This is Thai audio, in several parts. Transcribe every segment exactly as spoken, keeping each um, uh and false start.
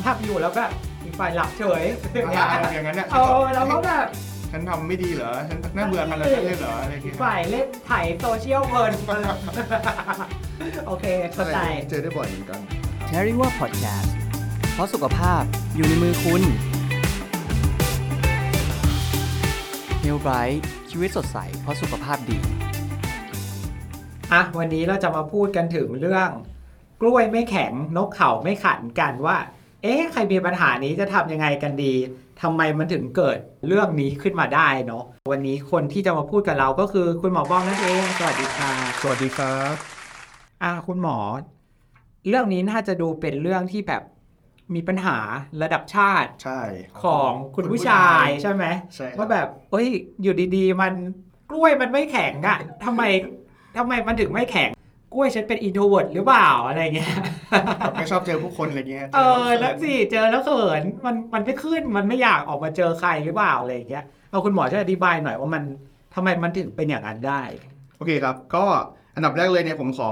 ำภาพอยู่แล้วก็อีกฝ่ายหลับเฉยอย่างนั้นเนี่ยเออแล้วก็แบบฉันทำไม่ดีเหรอฉันน่าเบื่อขนาดนั้นเลยเหรออะไรอย่างเงี้ยฝ่ายเล่นถ่ายโซเชียลเพลินโอเคเข้าใจเจอได้บ่อยเหมือนกัน Cariva Podcast เพราะสุขภาพอยู่ในมือคุณ Health Bright ชีวิตสดใสเพราะสุขภาพดีอ่ะวันนี้เราจะมาพูดกันถึงเรื่องกล้วยไม่แข็งนกเขาไม่ขันกันว่าเอ๊ะใครมีปัญหานี้จะทำยังไงกันดีทำไมมันถึงเกิดเรื่องนี้ขึ้นมาได้เนาะวันนี้คนที่จะมาพูดกับเราก็คือคุณหมอบ้องนั่นเองสวัสดีค่ะสวัสดีครับอ่ะคุณหมอเรื่องนี้น่าจะดูเป็นเรื่องที่แบบมีปัญหาระดับชาติใช่ของคุณผู้ชายใช่ไหมว่าแบบเอ้ยอยู่ดีๆมันกล้วยมันไม่แข็งอะทำไมทำไมมันถึงไม่แข็งกล้วยฉันเป็น introvert หรือเปล่าอะไรเงี้ยไม่ชอบเจอผู้คนอะไรเงี้ยเออแล้วสิเจอแล้วเขินมันมันไม่ขึ้นมันไม่อยากออกมาเจอใครหรือเปล่าอะไรเงี้ยเอาคุณหมอช่วยอธิบายหน่อยว่ามันทำไมมันถึงเป็นอย่างนั้นได้โอเคครับก็อันดับแรกเลยเนี่ยผมขอ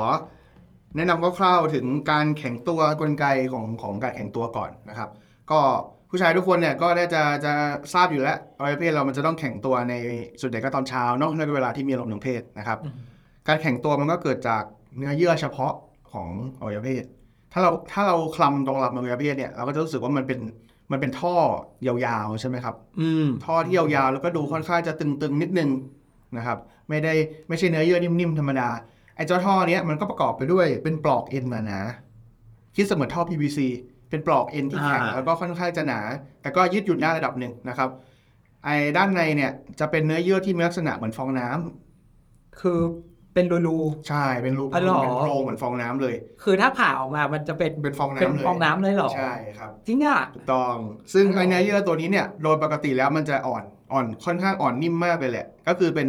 แนะนำคร่าวๆถึงการแข็งตัวกลไกของของการแข็งตัวก่อนนะครับก็ผู้ชายทุกคนเนี่ยก็ได้จะจะทราบอยู่แล้วอวัยวะเพศเรามันจะต้องแข็งตัวในส่วนใหญ่ก็ตอนเช้าเนาะในเวลาที่มีอารมณ์ทางเพศนะครับการแข็งตัวมันก็เกิดจากเนื้อเยื่อเฉพาะของอวัยวะเพศถ้าเราถ้าเราคลำตรงหลับอวัยวะเพศเนี่ยเราก็จะรู้สึกว่ามันเป็นมันเป็นท่อยาวๆใช่ไหมครับท่อที่ยาวๆแล้วก็ดูค่อนข้างจะตึงๆนิดนึงนะครับไม่ได้ไม่ใช่เนื้อเยื่อนิ่มๆธรรมดาไอ้เจ้าท่อเนี้ยมันก็ประกอบไปด้วยเป็นปลอกเอ็นหนาๆคิดเสมือนท่อ พี วี ซี เป็นปลอกเอ็นที่แข็งแล้วก็ค่อนข้างจะหนาแต่ก็ยืดหยุ่นได้ระดับหนึ่งนะครับไอ้ด้านในเนี่ยจะเป็นเนื้อเยื่อที่มีลักษณะเหมือนฟองน้ำคือเป็นรูๆใช่เป็นรูเป็นโพรงเหมือนฟองน้ำเลยคือถ้าผ่าออกมามันจะเป็นเป็นฟองน้ำเลยฟองน้ำเลยหรอใช่ครับจริงอ่ะถูกต้องซึ่งไอ้เนื้อเยื่อตัวนี้เนี่ยโดยปกติแล้วมันจะอ่อนอ่อนค่อนข้างอ่อนนิ่มมากเลยแหละก็คือเป็น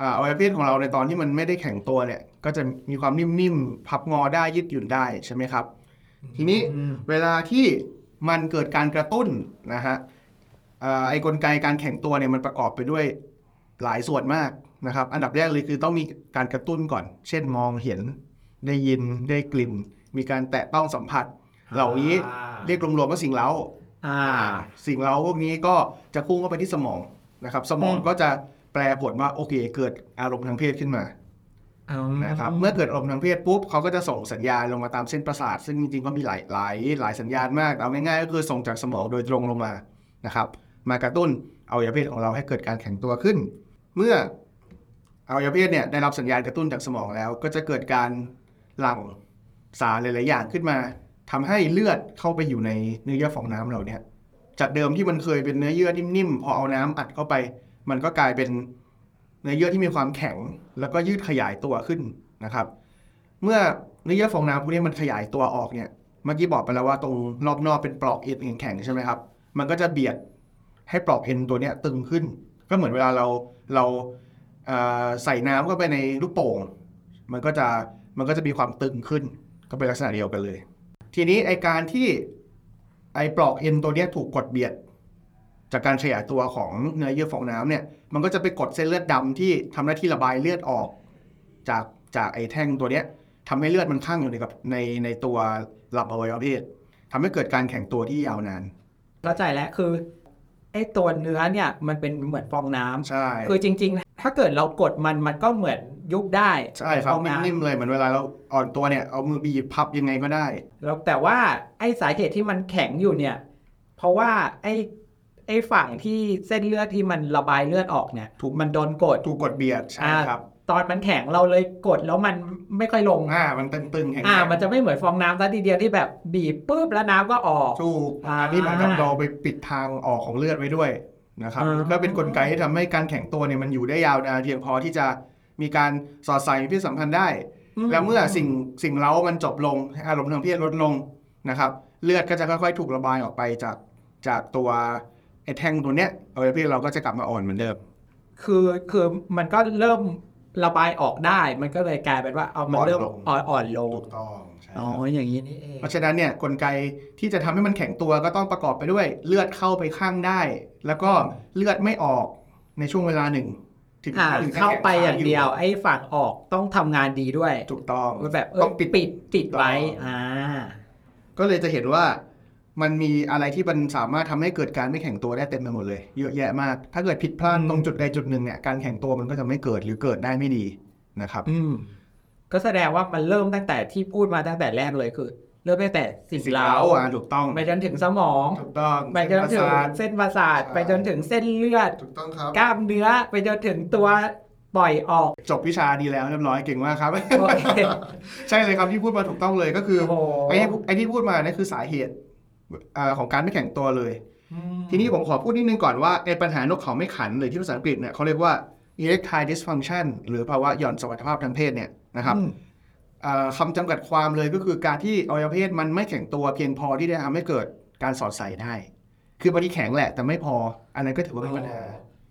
อ่าอวัยวะเพศของเราในตอนที่มันไม่ได้แข็งตัวเนี่ยก็จะมีความนิ่มๆพับงอได้ยืดหยุ่นได้ใช่ไหมครับทีนี้เวลาที่มันเกิดการกระตุ้นนะฮะอ่าไอ้กลไกการแข็งตัวเนี่ยมันประกอบไปด้วยหลายส่วนมากนะครับอันดับแรกเลยคือต้องมีการกระตุ้นก่อนเช่นมองเห็นได้ยินได้กลิ่นมีการแตะต้องสัมผัสเหล่านี้เรียกรวมๆว่าสิ่งเร้าสิ่งเร้าพวกนี้ก็จะพุ่งเข้าไปที่สมองนะครับสมองก็จะแปลผลว่าโอเคเกิดอารมณ์ทางเพศขึ้นมานะครับเมื่อเกิดอารมณ์ทางเพศปุ๊บเขาก็จะส่งสัญญาณลงมาตามเส้นประสาทซึ่งจริงๆก็มีหลายหลายหลายสัญญาณมากเอาง่ายๆก็คือส่งจากสมองโดยตรงลงมานะครับมากระตุ้นอวัยวะเพศของเราให้เกิดการแข็งตัวขึ้นเมื่ออวัยวะเพศเนี่ยได้รับสัญญาณกระตุ้นจากสมองแล้วก็จะเกิดการหลั่งสารหลายๆอย่างขึ้นมาทำให้เลือดเข้าไปอยู่ในเนื้อเยื่อฟองน้ำเราเนี่ยจากเดิมที่มันเคยเป็นเนื้อเยื่อนิ่มๆพอเอาน้ำอัดเข้าไปมันก็กลายเป็นเนื้อเยื่อที่มีความแข็งแล้วก็ยืดขยายตัวขึ้นนะครับเมื่อเนื้อเยื่อฟองน้ำพวกนี้มันขยายตัวออกเนี่ยเมื่อกี้บอกไปแล้วว่าตรงรอบๆเป็นปลอกเอ็นแข็งๆใช่ไหมครับมันก็จะเบียดให้ปลอกเอ็นตัวเนี้ยตึงขึ้นก็เหมือนเวลาเราเราใส่น้ำเข้าไปในลูกโป่งมันก็จะมันก็จะมีความตึงขึ้นก็เป็นลักษณะเดียวกันเลยทีนี้ไอการที่ไอปลอกเอ็นตัวนี้ถูกกดเบียดจากการขยายตัวของเนื้อเยื่อฟองน้ำเนี่ยมันก็จะไปกดเส้นเลือดดำที่ทำหน้าที่ระบายเลือดออกจากจากไอแท่งตัวนี้ทำให้เลือดมันคั่งอยู่ในกับในในตัวหลับอวัยวะเพศทำให้เกิดการแข็งตัวที่ยาวนานเข้าใจแล้วคือไอตัวเนื้อเนี่ยมันเป็นเหมือนฟองน้ำใช่คือจริงๆถ้าเกิดเรากดมันมันก็เหมือนยุบได้ใช่ครับนิ่มๆเลยเหมือนเวลาเราอ่อนตัวเนี่ยเอามือบีบพับยังไงก็ได้แล้วแต่ว่าไอ้สาเหตุที่มันแข็งอยู่เนี่ยเพราะว่าไอ้ไอ้ฝั่งที่เส้นเลือดที่มันระบายเลือดออกเนี่ยถูกมันโดนกดถูกกดเบียดใช่ครับตอนมันแข็งเราเลยกดแล้วมันไม่ค่อยลงอ่ามันตึงๆแข็งอ่ามันจะไม่เหมือนฟองน้ำซะทีเดียวที่แบบบีบปุ๊บแล้วน้ำก็ออกถูกอ่านี่มันกับเราไปปิดทางออกของเลือดไว้ด้วยนะครับก็เป็นกลไกที่ทำให้การแข็งตัวเนี่ยมันอยู่ได้ยาวนานเพียงพอที่จะมีการสอดใส่พิษสัมพันธ์ได้แล้วเมื่อสิ่งสิ่งเร้ามันจบลงอารมณ์ทางเพศลดลงนะครับเลือดก็จะค่อยๆถูกระบายออกไปจากจากตัวไอ้แท่งตัวเนี้ยอวัยวะเพศเราก็จะกลับมาอ่อนเหมือนเดิมคือคือมันก็เริ่มระบายออกได้มันก็เลยกลายเป็นว่าเอามันเริ่มอ่อนลงถูกต้องอ๋ออย่างนี้นี่เองเพราะฉะนั้นเนี่ยกลไกที่จะทำให้มันแข็งตัวก็ต้องประกอบไปด้วยเลือดเข้าไปข้างได้แล้วก็เลือดไม่ออกในช่วงเวลาหนึ่งถึงเข้าไปอย่างเดียวไอ้ฝั่งออกต้องทำงานดีด้วยถูกต้องแบบต้องปิดปิดไว้อ่าก็เลยจะเห็นว่า มันมีอะไรที่มันสามารถทำให้เกิดการไม่แข็งตัวได้เต็มไปหมดเลยเยอะแยะมากถ้าเกิดผิดพลาดตรงจุดใดจุดหนึ่งเนี่ยการแข็งตัวมันก็จะไม่เกิดหรือเกิดได้ไม่ดีนะครับก็แสดงว่ามันเริ่มตั้งแต่ที่พูดมาตั้งแต่แรกเลยคือเริ่มตั้งแต่สิ่งเล้าถูกต้องไปจนถึงสมองถูกต้องไปจนถึงเส้นประสาทไปจนถึงเส้นเลือดถูกต้องครับกล้ามเนื้อไปจนถึงตัวปล่อยออกจบวิชาดีแล้วเรียบร้อยเก่งมากครับ okay. ใช่เลยครับที่พูดมาถูกต้องเลยก็คือ oh. ไอ้ไอ้ที่พูดมานี่คือสาเหตุของการไม่แข็งตัวเลย hmm. ทีนี้ผมขอพูดนิดนึงก่อนว่าไอ้ปัญหานกเขาไม่ขันหรือที่ภาษาอังกฤษเนี่ยเขาเรียกว่า erectile dysfunction หรือภาวะหย่อนสมรรถภาพทางเพศเนี่ยนะครับ hmm. คำจำกัดความเลยก็คือการที่อวัยวะเพศมันไม่แข็งตัวเพียงพอที่จะทำให้เกิดการสอดใส่ได้คือบางทีแข็งแหละแต่ไม่พออันนั้นก็ถือว่าเป็นปัญหา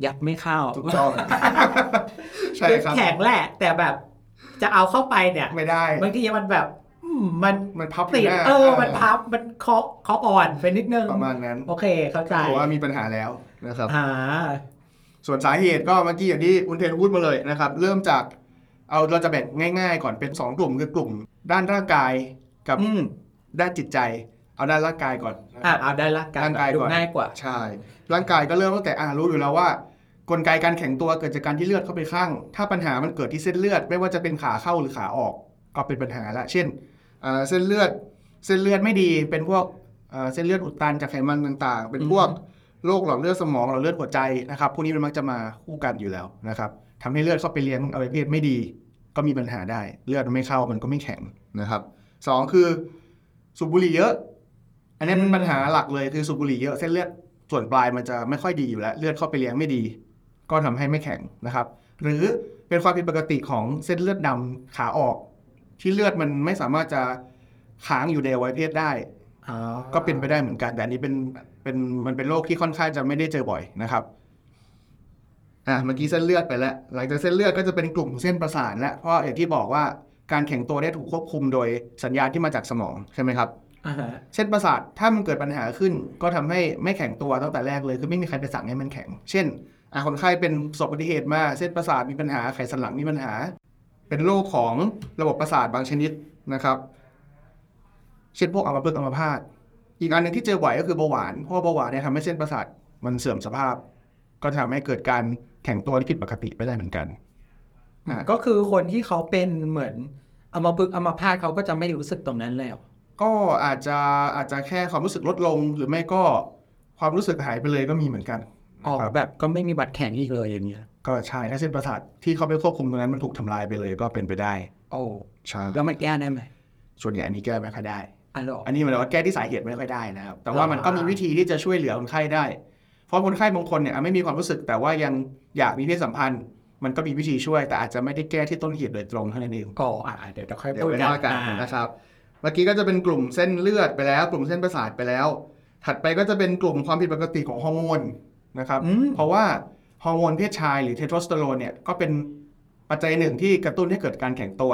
ยัดไม่เข้าถูกต้อง ใช่ครับแข็งแหละแต่แบบจะเอาเข้าไปเนี่ยไม่ได้บางทีมันแบบมันมันพับติดเออมันพับมันเคาะเคาะอ่อนไปนิดนึงประมาณนั้นโอเคเข้าใจเพราะว่ามีปัญหาแล้วนะครับอ่าส่วนสาเหตุก็เมื่อกี้อย่างที่คุณเทนพูดมาเลยนะครับเริ่มจากเอาเราจะแบ่งง่ายๆก่อนเป็นสองกลุ่มคือกลุ่มด้านร่างกายกับด้านจิตใจเอาด้านร่างกายก่อนอ่ะเอาด้านร่างกายร่างกายก่อนง่ายกว่าใช่ร่างกายก็เริ่มตั้งแต่อ่ะรู้อยู่แล้วว่ากลไกการแข็งตัวเกิดจากการที่เลือดเข้าไปข้างถ้าปัญหามันเกิดที่เส้นเลือดไม่ว่าจะเป็นขาเข้าหรือขาออกก็เป็นปัญหาละเช่นเส้นเลือดเส้นเลือดไม่ดีเป็นพวกเส้นเลือดอุดตันจากไขมันต่างๆเป็นพวกโรคหลอดเลือดสมองหลอดเลือดหัวใจนะครับพวกนี้มันมักจะมาคู่กันอยู่แล้วนะครับทำให้เลือดเข้าไปเลี้ยงอวัยวะเพศไม่ดีก็มีปัญหาได้เลือดมันไม่เข้ามันก็ไม่แข็งนะครับสองคือสูบบุหรี่เยอะอันนี้เป็นปัญหาหลักเลยคือสูบบุหรี่เยอะเส้นเลือดส่วนปลายมันจะไม่ค่อยดีอยู่แล้วเลือดเข้าไปเลี้ยงไม่ดีก็ทำให้ไม่แข็งนะครับหรือเป็นความผิดปกติของเส้นเลือดดำขาออกที่เลือดมันไม่สามารถจะค้างอยู่ในอวัยวะเพศได้ก็เป็นไปได้เหมือนกันแต่อันนี้เป็นเป็นมันเป็นโรคที่ค่อนข้างจะไม่ได้เจอบ่อยนะครับอ่ะเมื่อกี้เส้นเลือดไปแล้วหลังจากเส้นเลือดก็จะเป็นกลุ่มเส้นประสาทแล้วเพราะอย่างที่บอกว่าการแข็งตัวได้ถูกควบคุมโดยสัญญาณที่มาจากสมองใช่ไหมครับเส้นประสาทถ้ามันเกิดปัญหาขึ้นก็ทำให้ไม่แข็งตัวตั้งแต่แรกเลยคือไม่มีใครไปสั่งให้มันแข็งเช่นอ่ะคนไข้เป็นประสบอุบัติเหตุมาเส้นประสาทมีปัญหาไขสันหลังมีปัญหาเป็นโรคของระบบประสาทบางชนิดนะครับเช่นพวกอัมพฤกษ์อัมพาตอีกอันนึงที่เจอบ่อยก็คือเบาหวานเพราะเบาหวานเนี่ยทำให้เส้นประสาทมันเสื่อมสภาพก็ทำให้เกิดการแข็งตัวที่ผิดปกติไปได้เหมือนกันก็คือคนที่เขาเป็นเหมือนอัมพฤกษ์อัมพาตเขาก็จะไม่รู้สึกตรงนั้นแล้วก็อาจจะอาจจะแค่ความรู้สึกลดลงหรือไม่ก็ความรู้สึกหายไปเลยก็มีเหมือนกันออกแบบก็ไม่มีบาดแผลอีกเลยอย่างเงี้ยก็ใช่ถ้าเส้นประสาทที่เขาไปควบคุมตรงนั้นมันถูกทำลายไปเลยก็เป็นไปได้โอ้ใช่แล้วมันแก้ได้ไหมส่วนใหญ่อันนี้แก้ไม่ค่อยได้อันนี้มันว่าแก้ที่สาเหตุไม่ค่อยได้นะครับแต่ว่ามันก็มีวิธีที่จะช่วยเหลือคนไข้ได้เพราะคนไข้บางคนเนี่ยไม่มีความรู้สึกแต่ว่ายังอยากมีเพศสัมพันธ์มันก็มีวิธีช่วยแต่อาจจะไม่ได้แก้ที่ต้นเหตุโดยตรงเท่านั้นเองก็เดี๋ยวเราค่อยพูดกันนะครับเมื่อกี้ก็จะเป็นกลุ่มเส้นเลือดไปแล้วกลุ่มเส้นประสาทไปแล้วถัดไปก็จะเป็นกลุ่มความผิดปกติของฮอร์โมนนะครับเพราะว่าฮอร์โมนเพศชายหรือเทสโทสเตอโรนเนี่ยก็เป็นปัจจัยหนึ่งที่กระตุ้นให้เกิดการแข็งตัว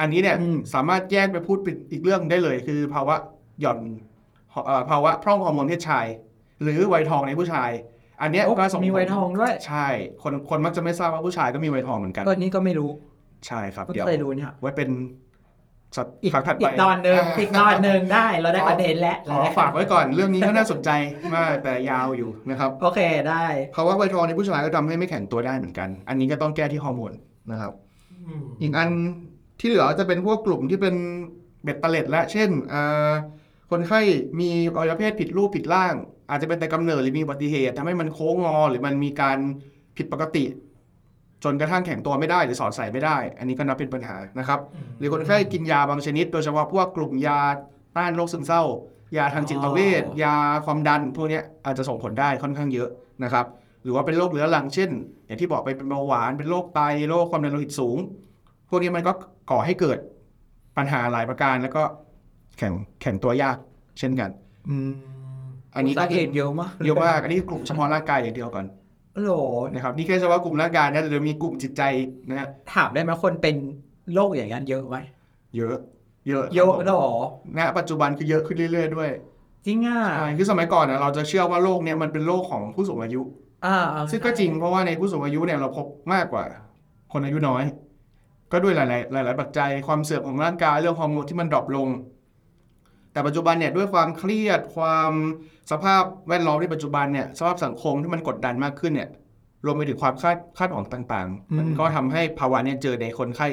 อันนี้เนี่ยสามารถแยกไปพูดเป็นอีกเรื่องได้เลยคือภาวะหย่อนภาวะพร่องฮอร์โมนเพศชายหรือวัยทองในผู้ชายอันนี้ก็มีวัยทองด้วยใช่คนคนมักจะไม่ทราบว่าผู้ชายก็มีวัยทองเหมือนกันตอนนี้ก็ไม่รู้ใช่ครับเดี๋ยวไว้เป็นอีกถัดไปอีกตอนนึงอีกตอนนึงได้เราได้ประเด็นแล้วขอฝากไว้ก่อนเรื่องนี้ก็น่าสนใจมากแต่ยาวอยู่นะครับโอเคได้เพราะว่าวัยทองในผู้ชายก็ทำให้ไม่แข็งตัวได้เหมือนกันอันนี้ก็ต้องแก้ที่ฮอร์โมนนะครับอีกอันที่เหลือจะเป็นพวกกลุ่มที่เป็นเบ็ดเตล็ดและเช่นคนไข้มีอวัยวะเพศผิดรูปผิดร่างอาจจะเป็นแต่กำเนิดหรือมีอุบัติเหตุทำให้มันโค้งงอหรือมันมีการผิดปกติจนกระทั่งแข็งตัวไม่ได้หรือสอดใส่ไม่ได้อันนี้ก็นับเป็นปัญหานะครับหรือคนไข้กินยาบางชนิดโดยเฉพาะพวกกลุ่มยาต้านโรคซึมเศร้ายาทางจิตเวชยาความดันพวกนี้อาจจะส่งผลได้ค่อนข้างเยอะนะครับหรือว่าเป็นโรคเรื้อรังเช่นอย่างที่บอกไปเป็นเบาหวานเป็นโรคไตโรคความดันโลหิตสูงพวกนี้มันก็ก่อให้เกิดปัญหาหลายประการแล้วก็แข็งแข็งตัวยากเช่นกันอันนี้ก็เห็นเยอะมากเยอะมากอันนี้กลุ่มเฉพาะร่างกายอย่างเดียวก่อนโหลนะครับนี่แค่เฉพาะกลุ่มร่างกายนะเดี๋ยวมีกลุ่มจิตใจนะถามได้ไหมคนเป็นโรคอย่างนั้นเยอะไหมเยอะเยอะเยอะแล้วหรอณปัจจุบันคือเยอะขึ้นเรื่อยๆด้วยจริงอ่ะใช่คือสมัยก่อนนะเราจะเชื่อว่าโรคเนี้ยมันเป็นโรคของผู้สูงอายุอ่าซึ่งก็จริงเพราะว่าในผู้สูงอายุเนี่ยเราพบมากกว่าคนอายุน้อยก็ด้วยหลายๆหลายๆปัจจัยความเสื่อมของร่างกายเรื่องฮอร์โมนที่มันดรอปลง แต่ปัจจุบันเนี่ยด้วยความเครียดความสภาพแวดล้อมในปัจจุบันเนี่ยสภาพสังคมที่มันกดดันมากขึ้นเนี่ยรวมไปถึงความคาดคาดหวังต่างๆมันก็ทำให้ภาวะเนี่ยเจอในคนไข้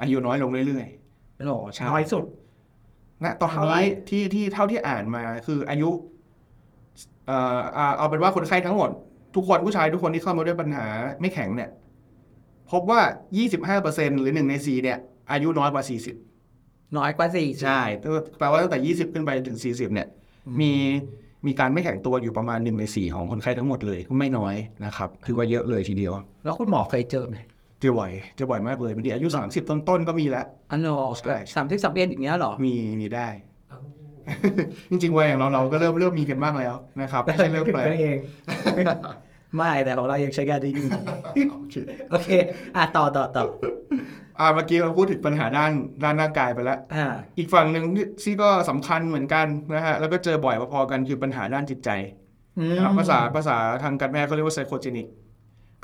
อายุน้อยลงเรื่อยๆหรอน้อยสุดนะตอนนี้ที่ที่เท่าที่อ่านมาคืออายุเอ่อเอาเป็นว่าคนไข้ทั้งหมดทุกคนผู้ชายทุกคนที่เข้ามาด้วยปัญหาไม่แข็งเนี่ยพบว่า ยี่สิบห้าเปอร์เซ็นต์ หรือหนึ่งในสี่เนี่ยอายุน้อยกว่าสี่สิบน้อยกว่าสี่สิบใช่แปลว่าตั้งแต่ยี่สิบขึ้นไปถึงสี่สิบเนี่ยมีมีการไม่แข็งตัวอยู่ประมาณหนึ่งในสี่ของคนไข้ทั้งหมดเลยก็ไม่น้อยนะครับถือว่าเยอะเลยทีเดียวแล้วคุณหมอเคยเจอมั้ยเจอบ่อยเจอบ่อยมากเลยบางทีอายุสามสิบต้นๆก็มีแล้วอ๋อสามสิบ สามสิบเอ็ดอย่างเงี้ยหรอมีมีได้จริงๆวัยอย่างเราเราก็เริ่มเริ่มมีกันบ้างแล้วนะครับไม่ใช่เริ่มแปลกเองไม่แต่เราเรายังใช้การได้อยู่โอเคอ่ะต่อต่อต่ออ่าเมื่อกี้เราพูดถึงปัญหาด้านด้านร่างกายไปแล้วอีกฝั่งหนึ่งที่ก็สำคัญเหมือนกันนะฮะแล้วก็เจอบ่อยพอๆกันคือปัญหาด้านจิตใจภาษาภาษาทางการแพทย์เขาเรียกว่าไซโคเจนิก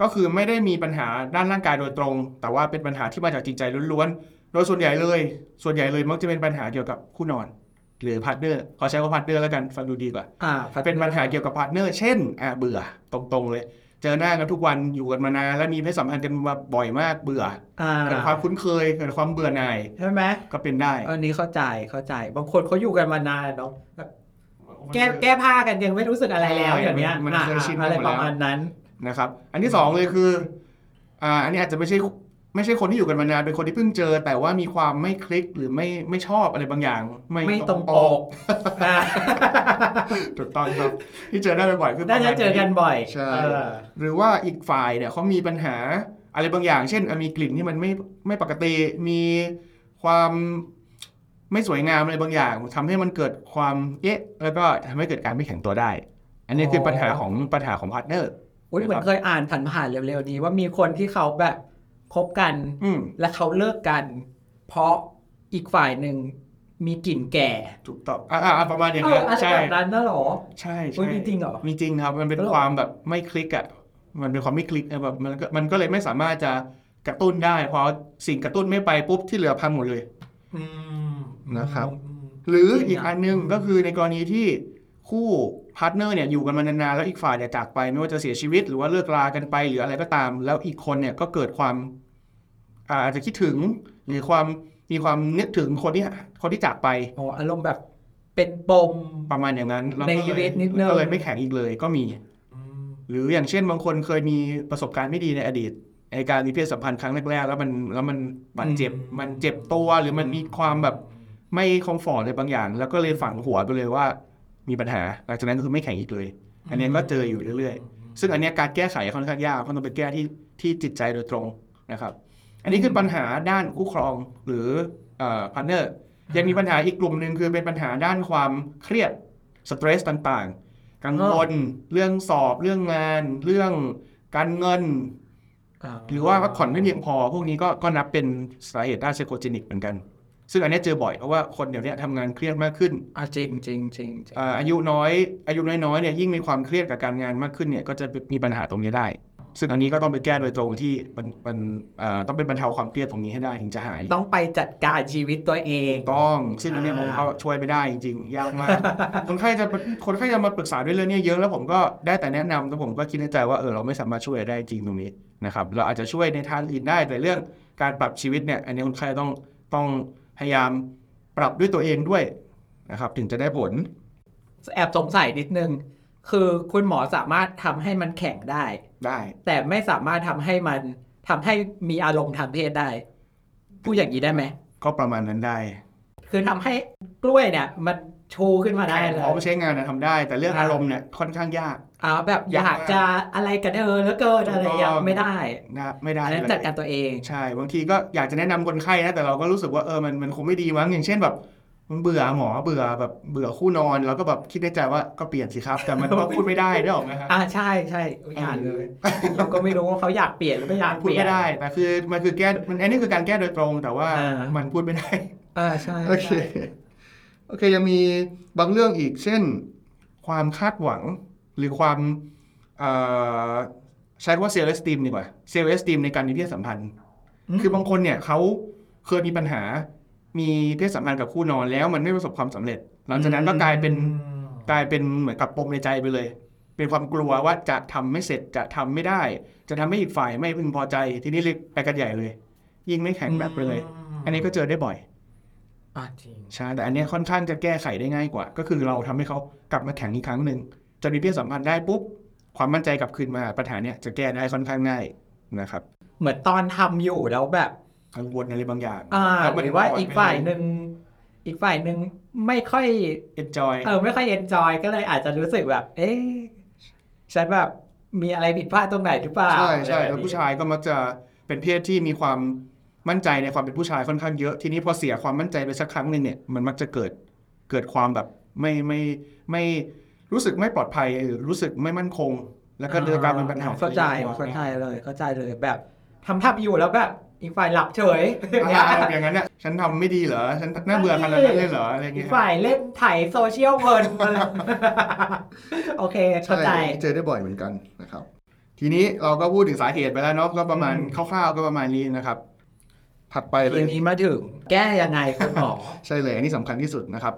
ก็คือไม่ได้มีปัญหาด้านร่างกายโดยตรงแต่ว่าเป็นปัญหาที่มาจากจิตใจล้วนๆโดยส่วนใหญ่เลยส่วนใหญ่เลยมักจะเป็นปัญหาเกี่ยวกับคู่นอนหรือพาร์ทเนอร์ขอใช้คำว่าพาร์ทเนอร์แล้วกันฟังดูดีกว่าเป็นปัญหาเกี่ยวกับพาร์ทเนอร์เช่นอ่าเบื่อตรงๆเลยเจอหน้ากันทุกวันอยู่กันมานานและมีเพศสัมพันธ์กันมาบ่อยมากเบื่อเกิดความคุ้นเคยเกิดความเบื่อหน่ายใช่ไหมก็เป็นได้อันนี้เข้าใจเข้าใจบางคนเขาอยู่กันมานานเนาะแก้แก้ผ้ากันยังไม่รู้สึกอะไรแล้วอย่างเงี้ยมันเคยชินอะไรประมาณนั้นนะครับอันที่สองเลยคืออ่าอันนี้อาจจะไม่ใช่ไม่ใช่คนที่อยู่กันมานานเป็นคนที่เพิ่งเจอแต่ว่ามีความไม่คลิกหรือไม่ไม่ชอบอะไรบางอย่างไม่ตรงปกถูกต้องครับที่เจอได้บ่อยๆคือน่าจะเจอกันบ่อยใช่หรือว่าอีกฝ่ายเนี่ยเขามีปัญหาอะไรบางอย่างเช่นมีกลิ่นที่มันไม่ไม่ปกติมีความไม่สวยงามอะไรบางอย่างทำให้มันเกิดความเอ๊ะแล้วก็ทำให้เกิดการไม่แข็งตัวได้อันนี้คือปัญหาของปัญหาของพาร์ทเนอร์โอ้ยเหมือนเคยอ่านผ่านๆเร็วๆนี้ว่ามีคนที่เขาแบบคบกันและเขาเลิกกันเพราะอีกฝ่ายหนึ่งมีกลิ่นแก่ถูกต้องอ่าประมาณอย่างนั้นใช่แบบนั้นน่ะหรอใช่ใช่จริงเหรอจริงครับมันเป็นความแบบไม่คลิกอ่ะมันเป็นความไม่คลิกแบบมันก็มันก็เลยไม่สามารถจะกระตุ้นได้พอสิ่งกระตุ้นไม่ไปปุ๊บที่เหลือพังหมดเลยนะครับหรืออีกอันนึงก็คือในกรณีที่คู่พาร์ทเนอร์เนี่ยอยู่กันมานานๆแล้วอีกฝ่ายเนี่ยจากไปไม่ว่าจะเสียชีวิตหรือว่าเลิกรากันไปหรืออะไรก็ตามแล้วอีกคนเนี่ยก็เกิดความอาจจะคิดถึงหรือความมีความนึกถึงคนที่คนที่จากไปอ๋ออารมณ์แบบเป็นปมประมาณอย่างนั้นในชีวิตนิดนึงก็เลยไม่แข็งอีกเลยก็มีหรืออย่างเช่นบางคนเคยมีประสบการณ์ไม่ดีในอดีตในการมีเพศสัมพันธ์ครั้งแรกๆแล้วมันแล้วมันบาดเจ็บมันเจ็บตัวหรือมันมีความแบบไม่คอมฟอร์ตอะไรบางอย่างแล้วก็เลยฝังหัวไปเลยว่ามีปัญหาหลังจากนั้นก็คือไม่แข็งอีกเลยอันนี้ก็เจออยู่เรื่อยๆซึ่งอันนี้การแก้ไขค่อนข้างยากเพราะต้องไปแก้ที่ที่จิตใจโดยตรงนะครับอันนี้คือปัญหาด้านคู่ครองหรือเอ่อพาร์ทเนอร์ยังมีปัญหาอีกกลุ่มนึงคือเป็นปัญหาด้านความเครียดสเตรสต่างๆกังวลเรื่องสอบเรื่องงานเรื่องการเงินหรือว่าพักผ่อนไม่เพียงพอพวกนี้ก็ก็นับเป็นสาเหตุด้านไซโคเจนิกเหมือนกันซึ่งอันนี้เจอบ่อยเพราะว่าคนเดี๋ยวนี้ทำงานเครียดมากขึ้นอ่ะจริงจริงจริงอายุน้อยอายุน้อยๆเนี่ยยิ่งมีความเครียดกับการงานมากขึ้นเนี่ยก็จะมีปัญหาตรงนี้ได้ซึ่งอันนี้ก็ต้องไปแก้โดยตรงที่มันมันเอ่อต้องเป็นบรรเทาความเครียดตรงนี้ให้ได้ถึงจะหายต้องไปจัดการชีวิตตัวเองต้องซึ่งอันนี้ผมเขาช่วยไม่ได้จริงๆยากมากคนไข้จะคนไข้จะมาปรึกษาด้วยเรื่องนี้เยอะแล้วผมก็ได้แต่แนะนำแต่ผมก็คิดในใจว่าเออเราไม่สามารถช่วยได้จริงตรงนี้นะครับเราอาจจะช่วยในทางอื่นได้แต่เรื่องการปรับชีวิตเนี่ยอันนี้คนไข้ต้องต้องพยายามปรับด้วยตัวเองด้วยนะครับถึงจะได้ผลแอบสงสัยนิดนึงคือคุณหมอสามารถทำให้มันแข็งได้ได้แต่ไม่สามารถทำให้มันทำให้มีอารมณ์ทางเพศได้พูดอย่างนี้ได้ไหมก็ประมาณนั้นได้คือทำให้กล้วยเนี่ยมันชูขึ้นมาได้เลยพอใช้งานนะทำได้แต่เรื่องอารมณ์เนี่ยค่อนข้างยากอ๋อแบบอยากจะอะไรกันเออแล้วเกิดอะไรอย่างไม่ได้นะไม่ได้อันนั้นจัดการตัวเองใช่บางทีก็อยากจะแนะนำคนไข้นะแต่เราก็รู้สึกว่าเออมันมันคงไม่ดีมั้งอย่างเช่นแบบมันเบื่อหมอเบื่อแบบเบื่อคู่นอนแล้วก็แบบคิดในใจว่าก็เปลี่ยนสิครับแต่มันก็พูดไม่ได้ได้หรอกมั้ยฮะอ่าใช่ๆอ่านเลยเราก็ไม่รู้ว่าเขาอยากเปลี่ยนหรือไม่อยากเปลี่ยนพูดไม่ได้แต่คือมันคือแก้มันอันนี้คือการแก้โดยตรงแต่ว่ามันพูดไม่ได้อ่าใช่โอเคโอเคยังมีบางเรื่องอีกเช่นความคาดหวังหรือความใช้คำว่าเซลล์เอสติมดีกว่าเซลล์เอสติมในการมีเพศสัมพันธ์คือบางคนเนี่ยเขาเคยมีปัญหามีเพศสัมพันธ์กับคู่นอนแล้วมันไม่ประสบความสำเร็จ หลังจากนั้นก็กลายเป็นกลายเป็นเหมือนกับปมในใจไปเลยเป็นความกลัวว่าจะทำไม่เสร็จจะทำไม่ได้จะทำให้อีกฝ่ายไม่พึงพอใจทีนี้เลยไปกันใหญ่เลยยิ่งไม่แข็งแบบไปเลยอันนี้ก็เจอได้บ่อยอ่าจริงใช่แต่อันนี้ค่อนข้างจะแก้ไขได้ง่ายกว่าก็คือเราทำให้เขากลับมาแข็งอีกครั้งนึงจะมีเพศสัมพันธ์ได้ปุ๊บความมั่นใจกลับคืนมาปัญหาเนี้ยจะแก้ได้ค่อนข้างง่ายนะครับเหมือนตอนทำอยู่แล้วแบบกังวลอะไรบางอย่างหรือว่าอีกฝ่ายนึงอีกฝ่ายนึงไม่ค่อย enjoy เออไม่ค่อย enjoy ก็เลยอาจจะรู้สึกแบบเอ๊ะฉันแบบมีอะไรผิดพลาดตรงไหนหรือเปล่าใช่ใช่แล้วผู้ชายก็มักจะเป็นเพศที่มีความมั่นใจในความเป็นผู้ชายค่อนข้างเยอะทีนี้พอเสียความมั่นใจไปสักครั้งนึงเนี่ยมันมักจะเกิดเกิดความแบบไม่ไม่ไม่รู้สึกไม่ปลอดภัยรู้สึกไม่มั่นคงแล้วก็เกิดการเป็นปัญหาเข้าใจเข้าใจเลยเข้าใจเลยแบบทำทับอยู่แล้วแบบอีกฝ่ายหลับเฉยอย่างนั้นเนี่ยฉันทำไม่ดีเหรอฉันน่าเบื่อขนาดนั้นเลยเหรออะไรเงี้ยอีกฝ่ายเล่นถ่ายโซเชียลเพลินโอเคเข้าใจเจอได้บ่อยเหมือนกันนะครับทีนี้เราก็พูดถึงสาเหตุไปแล้วเนาะก็ประมาณคร่าวๆก็ประมาณนี้นะครับถัดไปเลยทีนี้มาถึงแก้ยังไงคุณหมอใช่เลยอันนี้สำคัญที่สุดนะครับ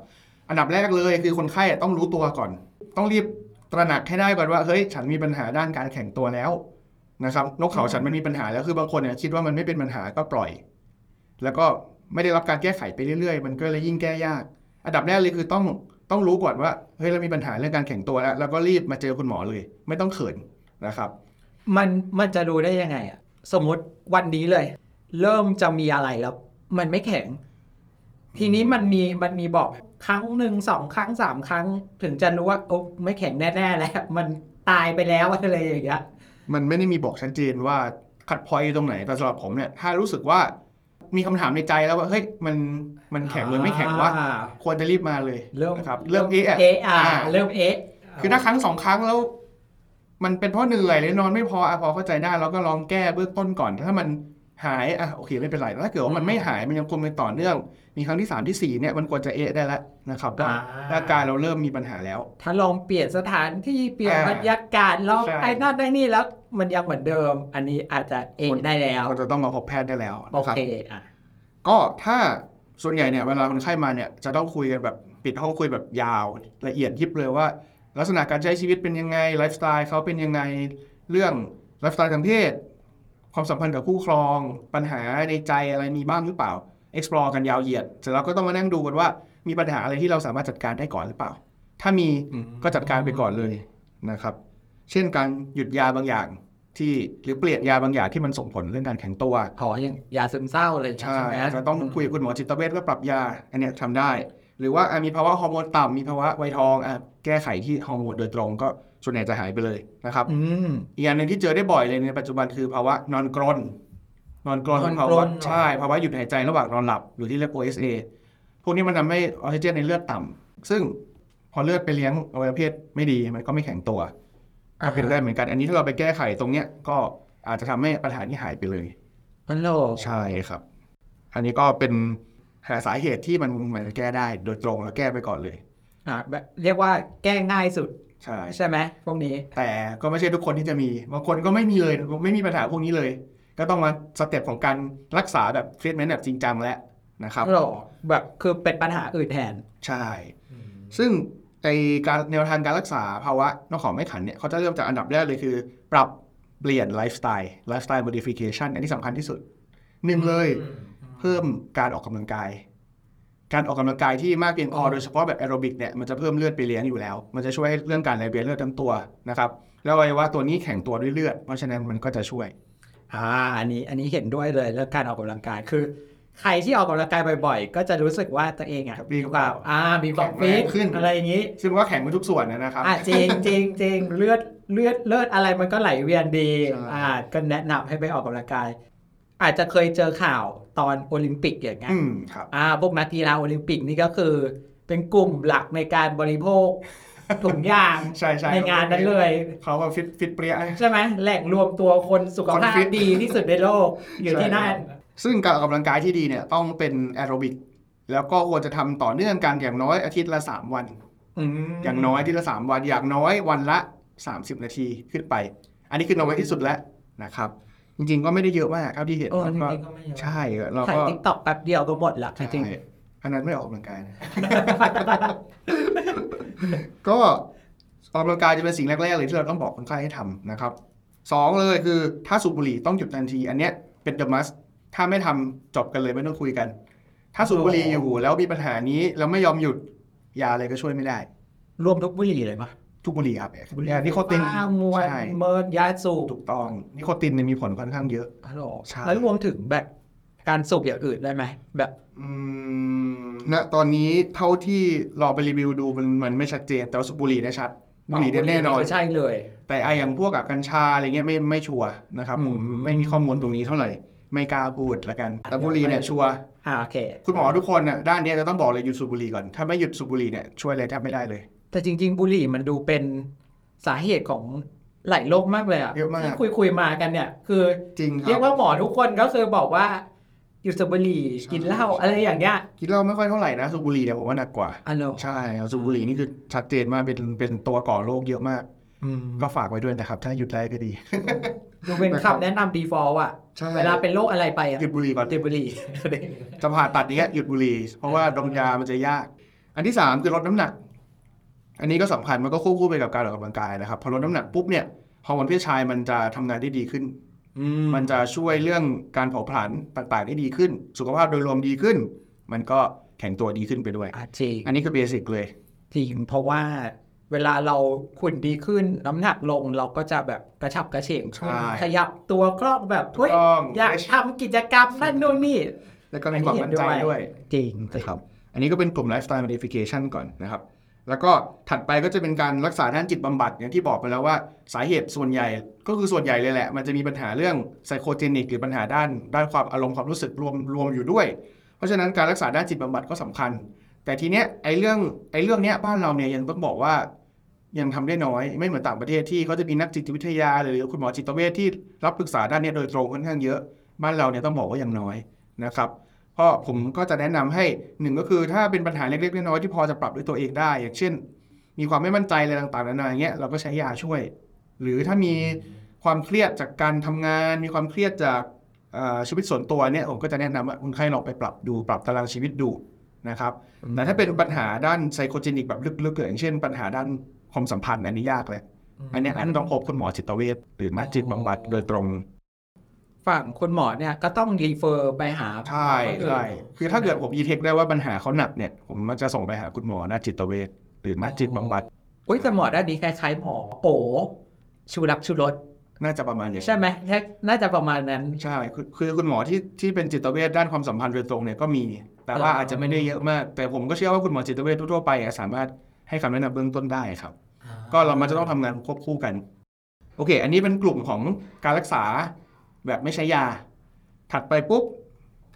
อันดับแรกเลยคือคนไข้ต้องรู้ตัวก่อนต้องรีบตระหนักให้ได้ก่อนว่าเฮ้ยฉันมีปัญหาด้านการแข็งตัวแล้วนะครับนกเขาฉันมันมีปัญหาแล้วคือบางคนเนี่ยคิดว่ามันไม่เป็นปัญหาก็ปล่อยแล้วก็ไม่ได้รับการแก้ไขไปเรื่อยๆมันก็เลยยิ่งแก้ยากอันดับแรกเลยคือต้องต้องรู้ก่อนว่าเฮ้ยเรามีปัญหาเรื่องการแข็งตัวแล้วแล้วก็รีบมาเจอคุณหมอเลยไม่ต้องเขินนะครับมันมันจะรู้ได้ยังไงอ่ะสมมติวันนี้เลยเริ่มจะมีอะไรแล้วมันไม่แข็งทีนี้มันมีมันมีบอกครั้งหนึ่งสองครั้งสามครั้งถึงจะรู้ว่าโอ้ไม่แข็งแน่ๆแล้วมันตายไปแล้วอะไรอย่างเงี้ยมันไม่ได้มีบอกชัดเจนว่าคัดพอยต์ตรงไหนแต่สำหรับผมเนี่ยถ้ารู้สึกว่ามีคำถามในใจแล้วว่าเฮ้ยมันมันแข็งเลยไม่แข็งว่าควรจะรีบมาเลยนะครับเริ่มเอะอ่ะเริ่มเอะคือถ้าครั้งสองครั้งแล้วมันเป็นเพราะเหนื่อยหรือนอนไม่พออ่ะพอเข้าใจได้เราก็ลองแก้เบื้องต้นก่อนถ้ามันหายอ่ะโอเคไม่เป็นไรถ้าเกิดว่ามันไม่หายมันยังคงเป็นต่อเนื่องมีครั้งที่สามที่สี่เนี่ยมันควรจะเอะได้แล้วนะครับว่าร่างกายเราเริ่มมีปัญหาแล้วถ้าลองเปลี่ยนสถานที่เปลี่ยนบรรยากาศลองไอ้นั่นได้นี่แล้วมันยังเหมือนเดิมอันนี้อาจจะเอะได้แล้วก็จะต้องมาพบแพทย์ได้แล้วโอเคอ่ะก็ถ้าส่วนใหญ่เนี่ยเวลาคนไข้มาเนี่ยจะต้องคุยกันแบบปิดห้องคุยแบบยาวละเอียดยิบเลยว่าลักษณะการใช้ชีวิตเป็นยังไงไลฟ์สไตล์เขาเป็นยังไงเรื่องไลฟ์สไตล์ทางเพศความสัมพันธ์กับคู่ครองปัญหาในใจอะไรมีบ้างหรือเปล่า explore กันยาวเหยียดเสร็จแล้วก็ต้องมานั่งดูกันว่ามีปัญหาอะไรที่เราสามารถจัดการได้ก่อนหรือเปล่าถ้ามีก็จัดการไปก่อนเลยนะครับเช่นการหยุดยาบางอย่างที่หรือเปลี่ยนยาบางอย่างที่มันส่งผลเรื่องการแข็งตัวขออย่างยาซึมเศร้าเลยใช่ไหมจะต้องคุยกับคุณหมอจิตเวชเพื่อปรับยาอันนี้ทำได้หรือว่ามีภาวะฮอร์โมนต่ำมีภาวะไวทองแก้ไขที่ฮอร์โมนโดยตรงก็ส่วนใหญ่จะหายไปเลยนะครับ อ, อีกอย่างนึงที่เจอได้บ่อยเลยในปัจจุบันคือภาวะนอนกรนนอนกรนภาวะใช่ภาวะหยุดหายใจระหว่างนอนหลับหรือที่เรียก โอ เอส เอ พวกนี้มันทำให้ออกซิเจนในเลือดต่ำซึ่งพอเลือดไปเลี้ยงอวัยวะเพศไม่ดีมันก็ไม่แข็งตัวอาจเป็นได้เหมือนกันอันนี้ถ้าเราไปแก้ไขตรงเนี้ยก็อาจจะทำให้ปัญหานี้หายไปเลยอันโลใช่ครับอันนี้ก็เป็นหาสาเหตุที่มันมันแก้ได้โดยตรงแล้วแก้ไปก่อนเลยอ่าเรียกว่าแก้ง่ายสุดใช่ใช่ไหมพวกนี้แต่ก็ไม่ใช่ทุกคนที่จะมีบางคนก็ไม่มีเลยไม่มีปัญหาพวกนี้เลยก็ต้องมาสเต็ปของการรักษาแบบทรีทเมนต์แบบจริงจังแล้วนะครับหรอแบบคือเป็นปัญหาอื่นแทนใช่ซึ่งในการแนวทางการรักษาภาวะนกเขาไม่ขันเนี่ยเขาจะเริ่มจากอันดับแรกเลยคือปรับเปลี่ยนไลฟ์สไตล์ไลฟ์สไตล์โมดิฟิเคชันอันนี้สำคัญที่สุดหนึ่งเลยเพิ่มการออกกำลังกายการออกกำลังกายที่มากเพียงพอโดยเฉพาะแบบแอโรบิกเนี่ยมันจะเพิ่มเลือดไปเลี้ยงอยู่แล้วมันจะช่วยเรื่องการไหลเวียนเลือดทั้งตัวนะครับแล้วไอ้ว่าตัวนี้แข็งตัวด้วยเลือดเพราะฉะนั้นมันก็จะช่วยอ่าอันนี้อันนี้เห็นด้วยเลยเรื่องการออกกำลังกายคือใครที่ออกกำลังกายบ่อยๆก็จะรู้สึกว่าตัวเองอ่ะมีความอ่ามีความฟิตขึ้นอะไรอย่างนี้ซึ่งก็แข็งไปทุกส่วนนะครับอ่าจริงจริงจริงเลือดเลือดเลือดอะไรมันก็ไหลเวียนดีอ่าก็แนะนำให้ไปออกกำลังกายอาจจะเคยเจอข่าวตอนโอลิมปิกอย่างเงี้ยอ่าพวกนักกีฬาโอลิมปิกนี่ก็คือเป็นกลุ่มหลักในการบริโภคถุงยางใช่ใช่ในงานนั้นเลยเขาก็ฟิตฟิตเปรี้ยใช่ไหมแหล่งรวมตัวคนสุขภาพดีที่สุดในโลกอยู่ที่นั่นซึ่งการออกกำลังกายที่ดีเนี่ยต้องเป็นแอโรบิกแล้วก็ควรจะทำต่อเนื่องกันอย่างน้อยอาทิตย์ละสามวันอย่างน้อยอาทิตย์ละสามวันอย่างน้อยวันละสามสิบนาทีขึ้นไปอันนี้คือน้อยที่สุดแล้วนะครับจริงๆก็ไม่ได้เยอะมากครับที่เห็นก็ใช่เราก็ติ๊กต็อกแป๊บเดียวก็หมดละจริง อันนั้นไม่ออกกำลังกายนะก็ออกกำลังกายจะเป็นสิ่งแรกๆเลยที่เราต้องบอกคนไข้ให้ทำนะครับสองเลยคือถ้าสูบบุหรี่ต้องหยุดทันทีอันเนี้ยเป็นเดอะมัสถ้าไม่ทำจบกันเลยไม่ต้องคุยกันถ้าสูบบุหรี่อยู่แล้วมีปัญหานี้แล้วไม่ยอมหยุดยาอะไรก็ช่วยไม่ได้รวมทุกบุหรี่เลยปะทุกบุหรี่ครับนิโคตินใช่เมิร์ดยาสูบถูกต้องนิโคตินมีผลค่อนข้างเยอะใช่แล้วรวมถึงแบบการสูบอย่างอื่นได้ไหมแบบณตอนนี้เท่าที่รอไปรีวิวดูมันมันไม่ชัดเจนแต่ว่าสูบบุหรี่เนี่ยชัดบุหรี่แน่นอนใช่เลยแต่ไออย่างพวกกับกัญชาอะไรเงี้ยไม่ไม่ชัวร์นะครับผมไม่มีข้อมูลตรงนี้เท่าไหร่ไม่กล้าพูดละกันแต่บุหรี่เนี่ยชัวร์โอเคคุณหมอทุกคนน่ะด้านนี้จะต้องบอกเลยหยุดสูบบุหรี่ก่อนถ้าไม่หยุดสูบบุหรี่เนี่ยช่วยอะไรแทบไม่ได้เลยแต่จริงๆบุหรี่มันดูเป็นสาเหตุของหลายโรคมากเลยอ่ะที่คุยๆมากันเนี่ยคือเรียกว่าหมอทุกคนก็คือบอกว่าหยุดสูบบุหรี่กินเหล้าอะไรอย่างเงี้ยกินเหล้าไม่ค่อยเท่าไหร่นะสูบบุหรี่เนี่ยผมว่าหนักกว่าใช่สูบบุหรี่นี่คือชัดเจนมากเป็นเป็นตัวก่อโรคเยอะมากก็ฝากไว้ด้วยนะครับถ้าหยุดได้ก็ดีดูเป็นคำแนะนำ default อ่ะเวลาเป็นโรคอะไรไปอ่ะหยุดบุหรี่ก่อนหยุดบุหรี่จะผ่าตัดอย่างเงี้ยหยุดบุหรี่เพราะว่าดมยามันจะยากอันที่สามคือลดน้ำหนักอันนี้ก็สำคัญมันก็คู่คู่ไปกับการออกกำลังกายนะครับพอลดน้ำหนักปุ๊บเนี่ยฮอร์โมนเพศชายมันจะทำงานได้ดีขึ้นมันจะช่วยเรื่องการเผาผลาญต่างๆได้ดีขึ้นสุขภาพโดยรวมดีขึ้นมันก็แข็งตัวดีขึ้นไปด้วยอันนี้คือเบสิกเลยจริงเพราะว่าเวลาเราขุ่นดีขึ้นน้ำหนักลงเราก็จะแบบกระชับกระเฉงขยับตัวคล่องแบบเฮ้ยอยากทำกิจกรรมนั่นนู่นนี่แล้วก็มีความมั่นใจด้วยจริงครับอันนี้ก็เป็นกลุ่ม lifestyle modification ก่อนนะครับแล้วก็ถัดไปก็จะเป็นการรักษาด้านจิตบำบัดอย่างที่บอกไปแล้วว่าสาเหตุส่วนใหญ่ก็คือส่วนใหญ่เลยแหละมันจะมีปัญหาเรื่องไซโคเจนิกหรือปัญหาด้านด้านความอารมณ์ความรู้สึกรวมรวมอยู่ด้วยเพราะฉะนั้นการรักษาด้านจิตบำบัดก็สำคัญแต่ทีเนี้ยไอ้เรื่องไอ้เรื่องเนี้ยบ้านเราเนี่ยยังต้องบอกว่ายังทำได้น้อยไม่เหมือนต่างประเทศที่เขาจะมีนักจิตวิทยาหรือคุณหมอจิตเวชที่รับปรึกษาด้านนี้โดยตรงค่อนข้างเยอะบ้านเราเนี่ยต้องบอกว่ายังน้อยนะครับเพราะผมก็จะแนะนำให้หนึ่งก็คือถ้าเป็นปัญหาเล็กๆน้อยๆที่พอจะปรับด้วยตัวเองได้อย่างเช่นมีความไม่มั่นใจอะไรต่างๆนานาอย่างเงี้ยเราก็ใช้ยาช่วยหรือถ้ามีความเครียดจากการทำงานมีความเครียดจากชีวิตส่วนตัวเนี่ยผมก็จะแนะนำว่าคนไข้ลองไปปรับดูปรับตารางชีวิตดูนะครับแต่ถ้าเป็นปัญหาด้านไซโคเจนิกแบบลึกๆอย่างเช่นปัญหาด้านความสัมพันธ์อันนี้ยากเลยอันนี้อันต้องพบคุณหมอจิตเวชหรือนักจิตบำบัดโดยตรงฝั่งคนหมอเนี่ยก็ต้องรีเฟอร์ไปหาใช่ใช่คือถ้าเกิดผมดีเทคได้ว่าปัญหาเขาหนักเนี่ยผมมันจะส่งไปหาคุณหมอหน้าจิตเวชหรือมาจิตบำบัดโอ้ยแต่หมอด้านนี้คล้ายๆหมอโอ๋ชูรักชูรสน่าจะประมาณนี้ใช่ไหมน่าจะประมาณนั้นใช่คือคุณหมอที่ที่เป็นจิตเวชด้านความสัมพันธ์โดยตรงเนี่ยก็มีแต่ว่าอาจจะไม่ได้เยอะมากแต่ผมก็เชื่อว่าคุณหมอจิตเวชทั่วไปสามารถให้คำแนะนำเบื้องต้นได้ครับก็เรามันจะต้องทำงานควบคู่กันโอเคอันนี้เป็นกลุ่มของการรักษาแบบไม่ใช้ยาถัดไปปุ๊บ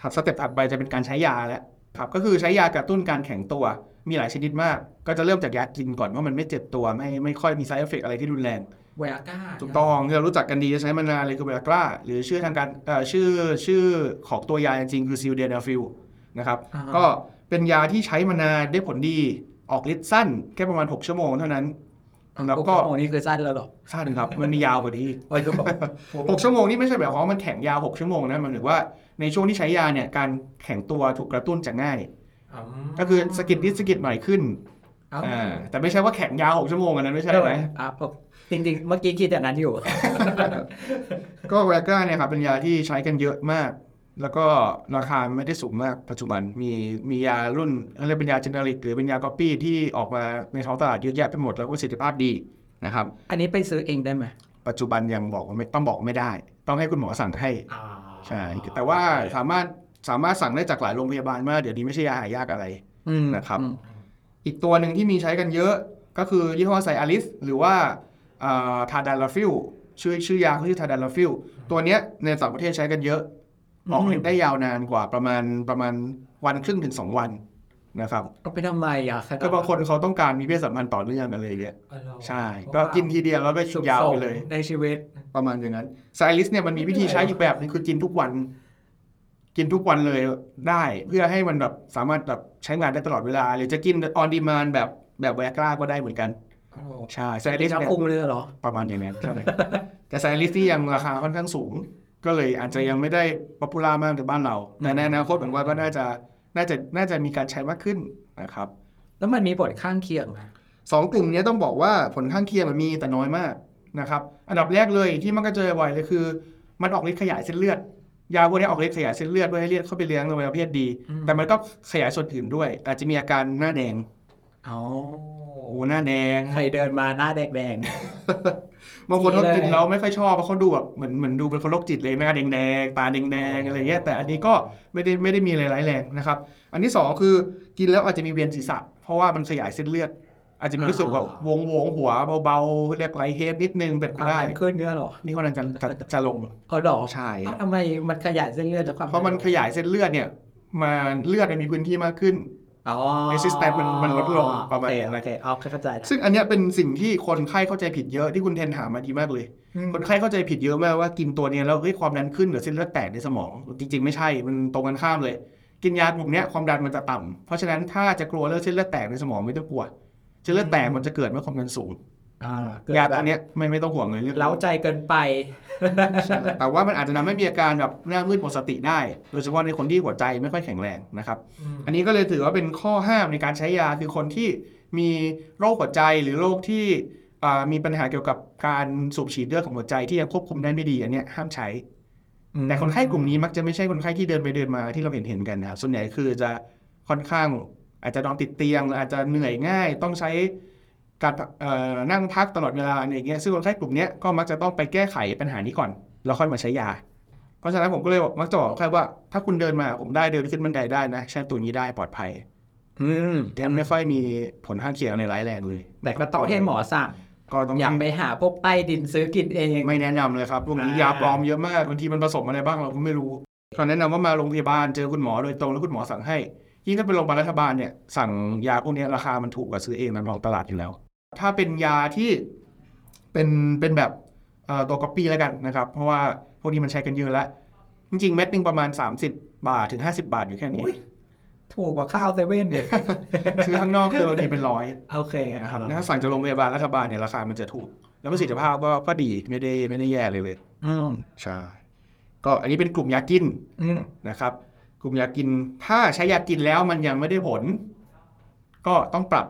ถัดสเต็ปถัดไปจะเป็นการใช้ยาแล้วครับก็คือใช้ยากระตุ้นการแข็งตัวมีหลายชนิดมากก็จะเริ่มจากยากินก่อนว่ามันไม่เจ็บตัวไม่ไม่ค่อยมี side effect อะไรที่รุนแรงไวอากร้าถูกต้องที่เรารู้จักกันดีจะใช้มานานเลยคือไวอากร้าหรือชื่อทางการเอ่อชื่อชื่อของตัวยาจริงๆคือซิลเดนาฟิลนะครับก็เป็นยาที่ใช้มานานได้ผลดีออกฤทธิ์สั้นแค่ประมาณหกชั่วโมงเท่านั้นแล้วก็หกชั่วโมงนี่คือสั้นแล้วหรอสั้นครับมันมียาวกว่านี้โอ้ยก็บอกหกชั่วโมงนี่ไม่ใช่แบบว่ามันแข็งยาวหกชั่วโมงนะมันหมายถึงว่าในช่วงที่ใช้ยาเนี่ยการแข็งตัวถูกกระตุ้นจะง่ายก็คือสะกิดนิดสะกิดหน่อยขึ้นอ่าแต่ไม่ใช่ว่าแข็งยาวหกชั่วโมงอันนั้นไม่ใช่ไหมอ่าจริงๆเมื่อกี้คิดอย่างนั้นอยู่ก็ไวอากร้าเนี่ยครับเป็นยาที่ใช้กันเยอะมากแล้วก็ราคาไม่ได้สูงมากปัจจุบันมีมียารุ่นอะไรเป็นยาเจเนริกหรือเป็นยาก๊อปปี้ที่ออกมาในท้องตลาดเยอะแยะไปหมดแล้วก็ประสิทธิภาพดีนะครับอันนี้ไปซื้อเองได้ไหมปัจจุบันยังบอกว่าไม่ต้องบอกไม่ได้ต้องให้คุณหมอสั่งให้ใช่แต่ว่าสามารถสามารถสั่งได้จากหลายโรงพยาบาลมากเดี๋ยวนี้ไม่ใช่ยาหายากอะไรนะครับอีกตัวหนึ่งที่มีใช้กันเยอะก็คือยี่ห้อไซอาลิสหรือว่าทาดาลาฟิลชื่อชื่อยาเขาชื่อทาดาลาฟิลตัวเนี้ยในต่างประเทศใช้กันเยอะออกฤทธิ์ได้ยาวนานกว่าประมาณประมาณวันครึ่งถึงสองวันนะครับก็ไปทำไมอ่ะก็บางคนเขาต้องการมีเพศสัมพันธ์ต่อเนื่องอะไรอย่างเงี้ยใช่ก็กินทีเดียวแล้วไปยาวไปเลยในชีวิตประมาณอย่างนั้นไซลิสเนี่ยมันมีวิธีใช้อีกแบบนึงคือกินทุกวันกินทุกวันเลยได้เพื่อให้มันแบบสามารถแบบใช้งานได้ตลอดเวลาหรือจะกินออนดีมานด์แบบแบบไวอากร้าก็ได้เหมือนกันใช่ไซลิสเนี่ยคุ้มเลยเหรอประมาณอย่างนั้นแต่ไซลิสที่ยังราคาค่อนข้างสูงก็เลยอาจจะยังไม่ได้ป๊อปปูล่ามากในบ้านเราแต่ในอนาคตเหมือนว่าก็น่าจะ น่าจะน่าจะมีการใช้มากขึ้นนะครับแล้วมันมีผลข้างเคียงสองกลุ่มนี้ต้องบอกว่าผลข้างเคียงมันมีแต่น้อยมากนะครับอันดับแรกเลยที่มันก็เจอบ่อยเลยคือมันออกฤทธิ์ขยายเส้นเลือดยาพวกนี้ออกฤทธิ์ขยายเส้นเลือดเพื่อให้เลือดเข้าไปเลี้ยงในประเภทดีแต่มันก็ขยายส่วนอื่นด้วยอาจจะมีอาการหน้าแดงอ๋อโอ้หน้าแดงใครเดินมาหน้าแดงแดงบางคนเขากินแล้วไม่ค่อยชอบเพราะเขาดูแบบเหมือนเหมือนดูเป็นคนโรคจิตเลยหน้าแดงแดงตาแดงแดงอะไรเงี้ยแต่อันนี้ก็ไม่ได้ไม่ได้มีอะไรร้ายแรงนะครับอันที่สองคือกินแล้วอาจจะมีเวียนศีรษะเพราะว่ามันขยายเส้นเลือดอาจจะมีรู้สึกว่าวงวงหัวเบาๆเรียกไรเฮฟนิดนึงเป็นไปได้ขึ้นเนื้อหรอนี่คนนั้นจะจะลงเขาดอกใช่ทำไมมันขยายเส้นเลือดจากความเพราะมันขยายเส้นเลือดเนี่ยมันเลือดมันมีพื้นที่มากขึ้นอ๋อ resistance มันมันลดลงประมาณอะไรแกเอาเข้าใจซึ่งอันเนี้ยเป็นสิ่งที่คนไข้เข้าใจผิดเยอะที่คุณเทนถามมาดีมากเลยคนไข้เข้าใจผิดเยอะมากว่ากินตัวเนี้ยแล้วเฮ้ยความดันขึ้นหรือเส้นเลือดแตกในสมองจริงๆไม่ใช่มันตรงกันข้ามเลยกินยากลุ่มเนี้ยความดันมันจะต่ำเพราะฉะนั้นถ้าจะกลัวเรื่องเส้นเลือดแตกในสมองไม่ต้องกลัวเส้นเลือดแตกมันจะเกิดเมื่อความดันสูงยาตัวเนี้ยไม่ไม่ต้องห่วงเลยเล้าใจเกินไปแต่ว่ามันอาจจะทำให้มีอาการแบบหน้ามืดหมดสติได้โดยเฉพาะในคนที่หัวใจไม่ค่อยแข็งแรงนะครับอันนี้ก็เลยถือว่าเป็นข้อห้ามในการใช้ยาคือคนที่มีโรคหัวใจหรือโรคที่มีปัญหาเกี่ยวกับการสูบฉีดเลือดของหัวใจที่ยังควบคุมได้ไม่ดีอันเนี้ยห้ามใช้แต่คนไข้กลุ่มนี้มักจะไม่ใช่คนไข้ที่เดินไปเดินมาที่เราเห็นเห็นกันนะครับส่วนใหญ่คือจะค่อนข้างอาจจะนอนติดเตียงอาจจะเหนื่อยง่ายต้องใช้การนั่งพักตลอดเวลาอะไรอย่างเงี้ยซึ่งคนไข้กลุ่มนี้ก็มักจะต้องไปแก้ไขปัญหานี้ก่อนแล้วค่อยมาใช้ยาเพราะฉะนั้นผมก็เลยมักจะบอกแค่ว่าถ้าคุณเดินมาผมได้เดินขึ้นบันไดได้นะใช้ตัวนี้ได้ปลอดภัยแต่ไม่ค่อยมีผลข้างเคียงในร้ายแรงเลยแต่ก็ต้องให้หมอสั่งก็ต้องอย่าไปหาพวกใต้ดินซื้อกินเองไม่แนะนำเลยครับพวกนี้ยาปลอมเยอะมากบางทีมันผสมอะไรบ้างเราก็ไม่รู้ขอแนะนำว่ามาโรงพยาบาลเจอคุณหมอโดยตรงแล้วคุณหมอสั่งให้ยิ่งถ้าเป็นโรงพยาบาลรัฐบาลเนี่ยสั่งยาพวกนี้ราคามันถูกกว่าซื้อเองในท้องตลาดอยู่แล้วถ้าเป็นยาที่เป็นเป็นแบบตัวก๊อปปี้แล้วกันนะครับเพราะว่าพวกนี้มันใช้กันเยอะแล้วจริงๆเม็ดนึงประมาณสามสิบบาทถึงห้าสิบบาทอยู่แค่นี้ถูกกว่าข้าวเซเว่นเนี่ยซื้อข้างนอกคือเราดีเป็นร้อยโอเคนะครับถ้าสั่งจากโรงพยาบาลรัฐบาลเนี่ยราคามันจะถูกแล้วประสิทธิภาพก็ก็ดีไม่ได้ไม่ได้แย่เลยเลยอืมใช่ก็อันนี้เป็นกลุ่มยากินนะครับกลุ่มยากินถ้าใช้ยากินแล้วมันยังไม่ได้ผลก็ต้องปรั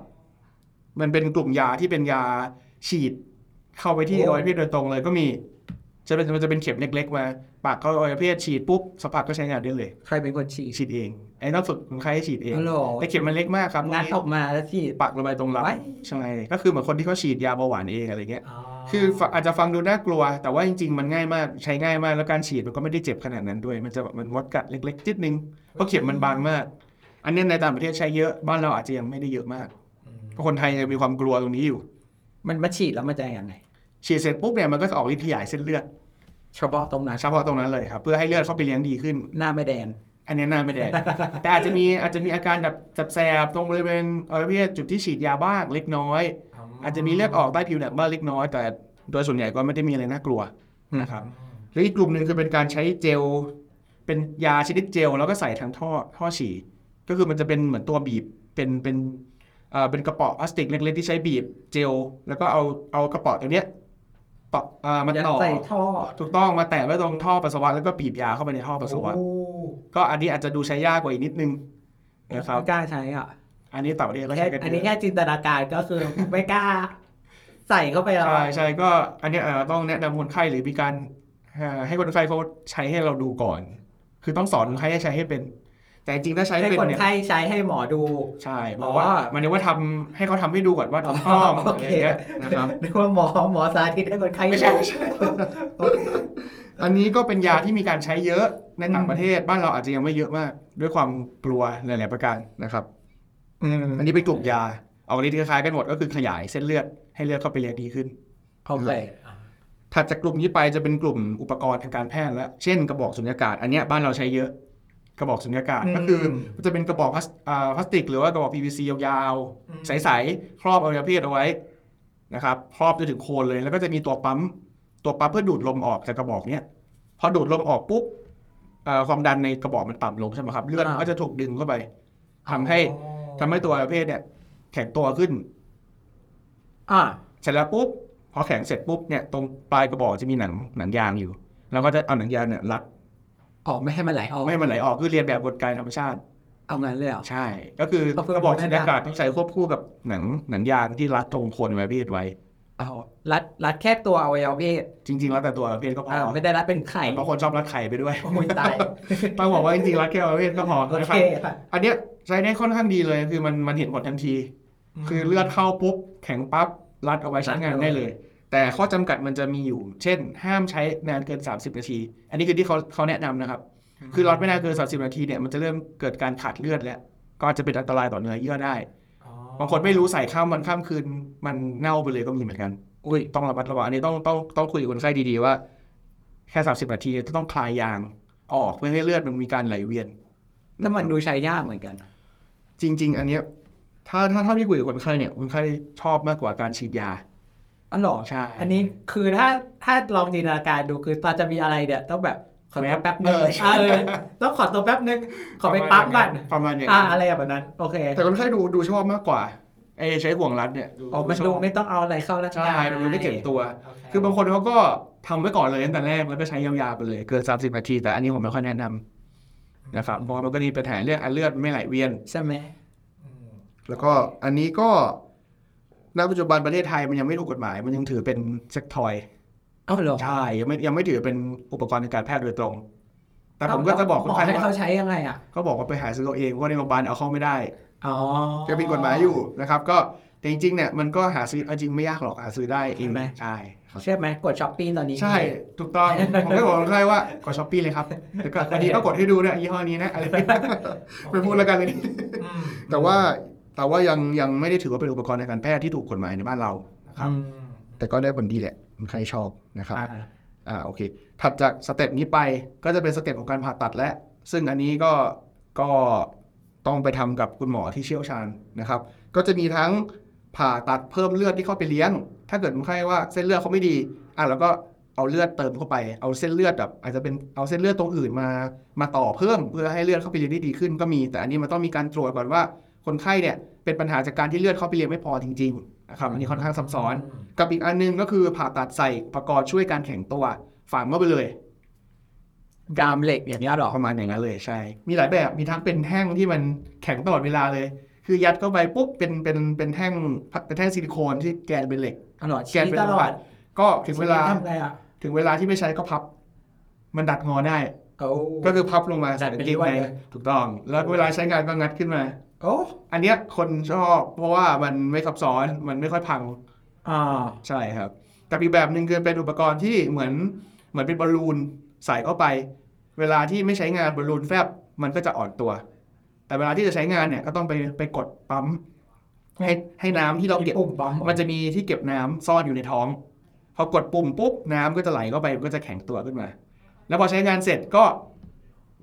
บมันเป็นกลุ่มยาที่เป็นยาฉีดเข้าไปที่อวัยวะโดยตรงเลยก็มีจะเป็นมันจะเป็นเข็มเล็กๆมาปากเข้าอวัยวะฉีดปุ๊บสัมผัสก็ใช้งานได้เลยใครเป็นคนฉีดฉีดเองไอ้ต้องฝึกคนไข้ฉีดเองแต่เข็มมันเล็กมากครับงัดออกมาแล้วฉีดปากลงไปตรงลำใช่ก็คือเหมือนคนที่เขาฉีดยาเบาหวานเองอะไรเงี้ยคืออาจจะฟังดูน่ากลัวแต่ว่าจริงๆมันง่ายมากใช้ง่ายมากแล้วการฉีดมันก็ไม่ได้เจ็บขนาดนั้นด้วยมันจะมันวัดกัดเล็กๆนิดนึงเพราะเข็มมันบางมากอันนี้ในต่างประเทศใช้เยอะบ้านเราอาจจะยังไม่ได้เยอะมากคนไทยยังมีความกลัวตรงนี้อยู่มันมาฉีดแล้วมันจะยังไงฉีดเสร็จปุ๊บเนี่ยมันก็ออกฤทธิ์ขยายเส้นเลือดเฉพาะตรงนั้นเฉพาะตรงนั้นเลยครับเพื่อให้เลือดเข้าไปเลี้ยงดีขึ้นหน้าไม่แดงอันนี้หน้าไม่แดง แต่อาจจะมีอาจจะมีอาการแบบแสบตรงบริเวณอวัยวะจุดที่ฉีดยาบ้างเล็กน้อย อาจจะมีเลือดออกใต้ผิวหนังบ้างเล็กน้อยแต่โดยส่วนใหญ่ก็ไม่ได้มีอะไรน่ากลัวนะครับแล้วอีกกลุ่มนึงคือเป็นการใช้เจลเป็นยาชนิดเจลแล้วก็ใส่ทางท่อท่อฉีดก็คือมันจะเป็นเหมือนตัวบีบเป็นเป็นเป็นกระป๋อพลาสติกเล็กๆที่ใช้บีบเจลแล้วก็เอาเอากระป๋อตัวเนี้ยต่อมาต่อท่อถูกต้องมาแตะไว้ตรงท่อปัสสาวะแล้วก็บีบยาเข้าไปในท่อปัสสาวะก็อันนี้อาจจะดูใช้ยากกว่าอีกนิดนึงนะครับกล้าใช้อ่ะอันนี้ต่อเดียวก็ใช้กันอันนี้แค่จินตนาการก็คือไม่กล้าใส่เข้าไปแล้วใช่ใช่ก็อันนี้ต้องแนะนำคนไข้หรือมีการให้คนไข้เขาใช้ให้เราดูก่อนคือต้องสอนคนไข้ให้ใช้ให้เป็นแต่จริงถ้าใช้เป็นคนไข้ใช้ให้หมอดูใช่เพราะว่ามันเรียกว่าทำให้เขาทำให้ดูก่อนว่าถูกต้องอะไรอย่างเงี้ยนะครับเรียกว่าหมอหมอสาธิตให้คนไข้ไม่ใช่ไม่ใช่อันนี้ก็เป็นยาที่มีการใช้เยอะในต่างประเทศบ้านเราอาจจะยังไม่เยอะมากด้วยความกลัวหลายๆประการนะครับอันนี้เป็นกลุ่มยาออกฤทธิ์คล้ายๆกันหมดก็คือขยายเส้นเลือดให้เลือดเข้าไปเลี้ยงดีขึ้นเข้าใจถัดจากกลุ่มนี้ไปจะเป็นกลุ่มอุปกรณ์ทางการแพทย์แล้วเช่นกระบอกสูญญากาศอันนี้บ้านเราใช้เยอะกระบอกสุญญากาศก็คือมันจะเป็นกระบอกพลาสติกหรือว่ากระบอก พี วี ซี ยาวๆใสๆครอบอวัยวะเพศเอาไว้นะครับครอบจนถึงโคนเลยแล้วก็จะมีตัวปั๊มตัวปั๊มเพื่อดูดลมออกจากกระบอกเนี้ยพอดูดลมออกปุ๊บความดันในกระบอกมันต่ำลงใช่ไหมครับเลือดก็จะถูกดึงเข้าไปทำให้ทำให้ตัวอวัยวะเพศเนี่ยแข็งตัวขึ้นอ่าเสร็จแล้วปุ๊บพอแข็งเสร็จปุ๊บเนี่ยตรงปลายกระบอกจะมีหนังหนังยางอยู่แล้วก็จะเอาหนังยางเนี่ยรัดออกไม่ให้มันไหลออกไม่ให้มันไหลออกคือเรียนแบบกลไกธรรมชาติ เอางั้นเลยเหรอใช่ก็คือก็บอกที่หน้ากากต้องใส่ควบคู่กับหนังหนังยางที่รัดตรงคนไว้พี่ไว้เอารัดรัดแค่ตัวเอาไว้เอาพี่จริงๆรัดแต่ตัวเอาพี่ก็พอไม่ได้รัดเป็นไข่บางคนชอบรัดไข่ไปด้วยโอ้ยตายต้องบอกว่าจริงๆรัดแค่เอาไว้ก็พอนะครับอันเนี้ยใช้ได้ค่อนข้างดีเลยคือมันมันเห็นผลทันทีคือเลือดเข้าปุ๊บแข็งปั๊บรัดเอาไว้ใช้งานได้เลยแต่ข้อจำกัดมันจะมีอยู่เช่นห้ามใช้นานเกินสามสิบนาทีอันนี้คือที่เขาเขาแนะนำนะครับคือรัดไม่นานเกินสามสิบนาทีเนี่ยมันจะเริ่มเกิดการขาดเลือดแล้วก็จะเป็นอันตรายต่อเนื้อเยื่อได้บางคนไม่รู้ใส่ข้ามวันข้ามคืนมันเน่าไปเลยก็มีเหมือนกันอุ้ยต้องระมัดระวังอันนี้ต้องต้องต้องคุยกับคนไข้ดีๆว่าแค่สามสิบนาทีจะต้องคลายยางออกเพื่อให้เลือดมันมีการไหลเวียนแล้วมันดูใช้ยากเหมือนกันจริงๆอันนี้ถ้าถ้าถ้าพี่คุยกับคนไข้เนี่ยคนไข้ชอบมากกว่าการฉีดยาอ๋อหรอใช่อันนี้คือถ้าถ้าลองจินตนาการดูคือตอนจะมีอะไรเนี่ยต้องแบบขอแป๊บนึงเออต้องขอตัวแป๊บนึงขอไปปั๊บก่อนประมาณอย่างอะไรแบบนั้นโอเคแต่คนไข้ดูดูชอบมากกว่าไอ้ใช้ห่วงรัดเนี่ยอ๋อมันดูไม่ต้องเอาอะไรเข้าแล้วใช่มันไม่เก็บตัวคือบางคนเขาก็ทำไว้ก่อนเลยตั้งแต่แรกแล้วก็ใช้ยาวๆไปเลยเกินสามสิบนาทีแต่อันนี้ผมไม่ค่อยแนะนำนะครับเพราะมันก็มีปัญหาเรื่องเลือดไม่ไหลเวียนใช่ไหมแล้วก็อันนี้ก็ณปัจจุบันประเทศไทยมันยังไม่ถูกกฎหมายมันยังถือเป็นเซ็กทอยอ้าวเหรอใช่ยังไม่ยังไม่ถือเป็นอุปกรณ์ในการแพทย์โดยตรงแต่ผมก็จะบอกคนไข้ว่าเขาใช้ยังไงอ่ะก็บอกว่าไปหาซื้อเองเพราะในโรงพยาบาลเอาเข้าไม่ได้อ๋อจะเป็นกฎหมายอยู่นะครับก็แต่จริงๆเนี่ยมันก็หาซื้อจริงไม่ยากหรอกหาซื้อได้เองใช่เชื่อไหมกด Shopee ตอนนี้ใช่ถูกต้องผมก็บอกคนไข้ว่ากด Shopee เลยครับแล้วก็อันนี้ก็กดให้ดูนะยี่ห้อนี้นะอะไรไปพูดแล้วกันเลยแต่ว่าแต่ว่ายังยังไม่ได้ถือว่าเป็นอุปกรณ์ในการแพทย์ที่ถูกกฎหมายในบ้านเรานะครับแต่ก็ได้ผลดีแหละใครชอบนะครับอ่าโอเคถัดจากสเต็ปนี้ไปก็จะเป็นสเต็ปของการผ่าตัดและซึ่งอันนี้ก็ก็ต้องไปทำกับคุณหมอที่เชี่ยวชาญนะครับก็จะมีทั้งผ่าตัดเพิ่มเลือดที่เข้าไปเลี้ยงถ้าเกิดคนไข้ว่าเส้นเลือดเขาไม่ดีอ่ะเราก็เอาเลือดเติมเข้าไปเอาเส้นเลือดแบบอาจจะเป็นเอาเส้นเลือดตรงอื่นมามาต่อเพิ่มเพื่อให้เลือดเข้าไปเลี้ยงได้ดีขึ้นก็มีแต่อันนี้มันต้องมีการตรวจก่อนว่าคนไข้เนี่ยเป็นปัญหาจากการที่เลือดเข้าไปเลี้ยงไม่พอจริงๆนะครับอันนี้ค่อนข้างซับซ้อนกับอีกอันนึงก็คือผ่าตัดใส่อุปกรณ์ช่วยการแข็งตัวฝังเข้าไปเลยดามเหล็กอย่างนี้หรอประมาณอย่างนั้นเลยใช่มีหลายแบบมีทั้งเป็นแท่งที่มันแข็งตลอดเวลาเลยคือยัดเข้าไปปุ๊บเป็นเป็นเป็นแท่งเป็นแท่งซิลิโคนที่แกนเป็นเหล็กตลอดแกนเป็นตลอดก็ถึงเวลาถึงเวลาที่ไม่ใช้ก็พับมันดัดงอได้ก็คือพับลงมาใส่เป็นที่ไว้ถูกต้องแล้วเวลาใช้งานก็งัดขึ้นมาโอ้อันเนี้ยคนชอบเพราะว่ามันไม่ซับซ้อนมันไม่ค่อยพังอ่าใช่ครับกับอีกแบบนึงคือเป็นอุปกรณ์ที่เหมือนเหมือนเป็นบอลลูนใส่เข้าไปเวลาที่ไม่ใช้งานบอลลูนแฟบมันก็จะอ่อนตัวแต่เวลาที่จะใช้งานเนี่ยก็ต้องไปไปกดปั๊มให้ให้น้ำที่เราเก็บมันจะมีที่เก็บน้ำซ่อนอยู่ในท้องพอกดปุ่มปุ๊บน้ำก็จะไหลเข้าไปก็จะแข็งตัวขึ้นมาแล้วพอใช้งานเสร็จก็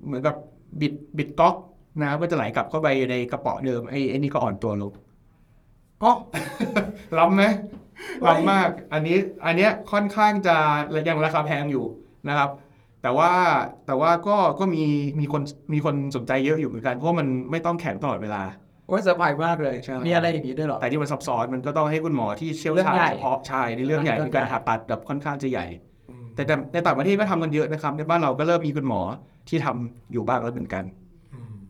เหมือนกับบิดบิดก๊อกน้ำก็จะไหลกลับเข้าไปในกระเป๋าเดิมไอ้ไอ้นี่ก็อ่อนตัวลงอ๋อล้ำไหมล้ำมากอันนี้อันเนี้ยค่อนข้างจะยังราคาแพงอยู่นะครับแต่ว่าแต่ว่าก็ก็มีมีคนมีคนสนใจเยอะอยู่เหมือนกันเพราะมันไม่ต้องแข็งตลอดเวลาโอ้ยสบายมากเลยมีอะไรอย่างนี้ด้วยหรอแต่ที่มันซับซ้อนมันก็ต้องให้คุณหมอที่เชี่ยวชาญเฉพาะใช่ในเรื่องใหญ่คือการผ่าตัดแบบค่อนข้างจะใหญ่แต่ในต่างประเทศก็ทำกันเยอะนะครับในบ้านเราก็เริ่มมีคุณหมอที่ทำอยู่บ้างแล้วเหมือนกัน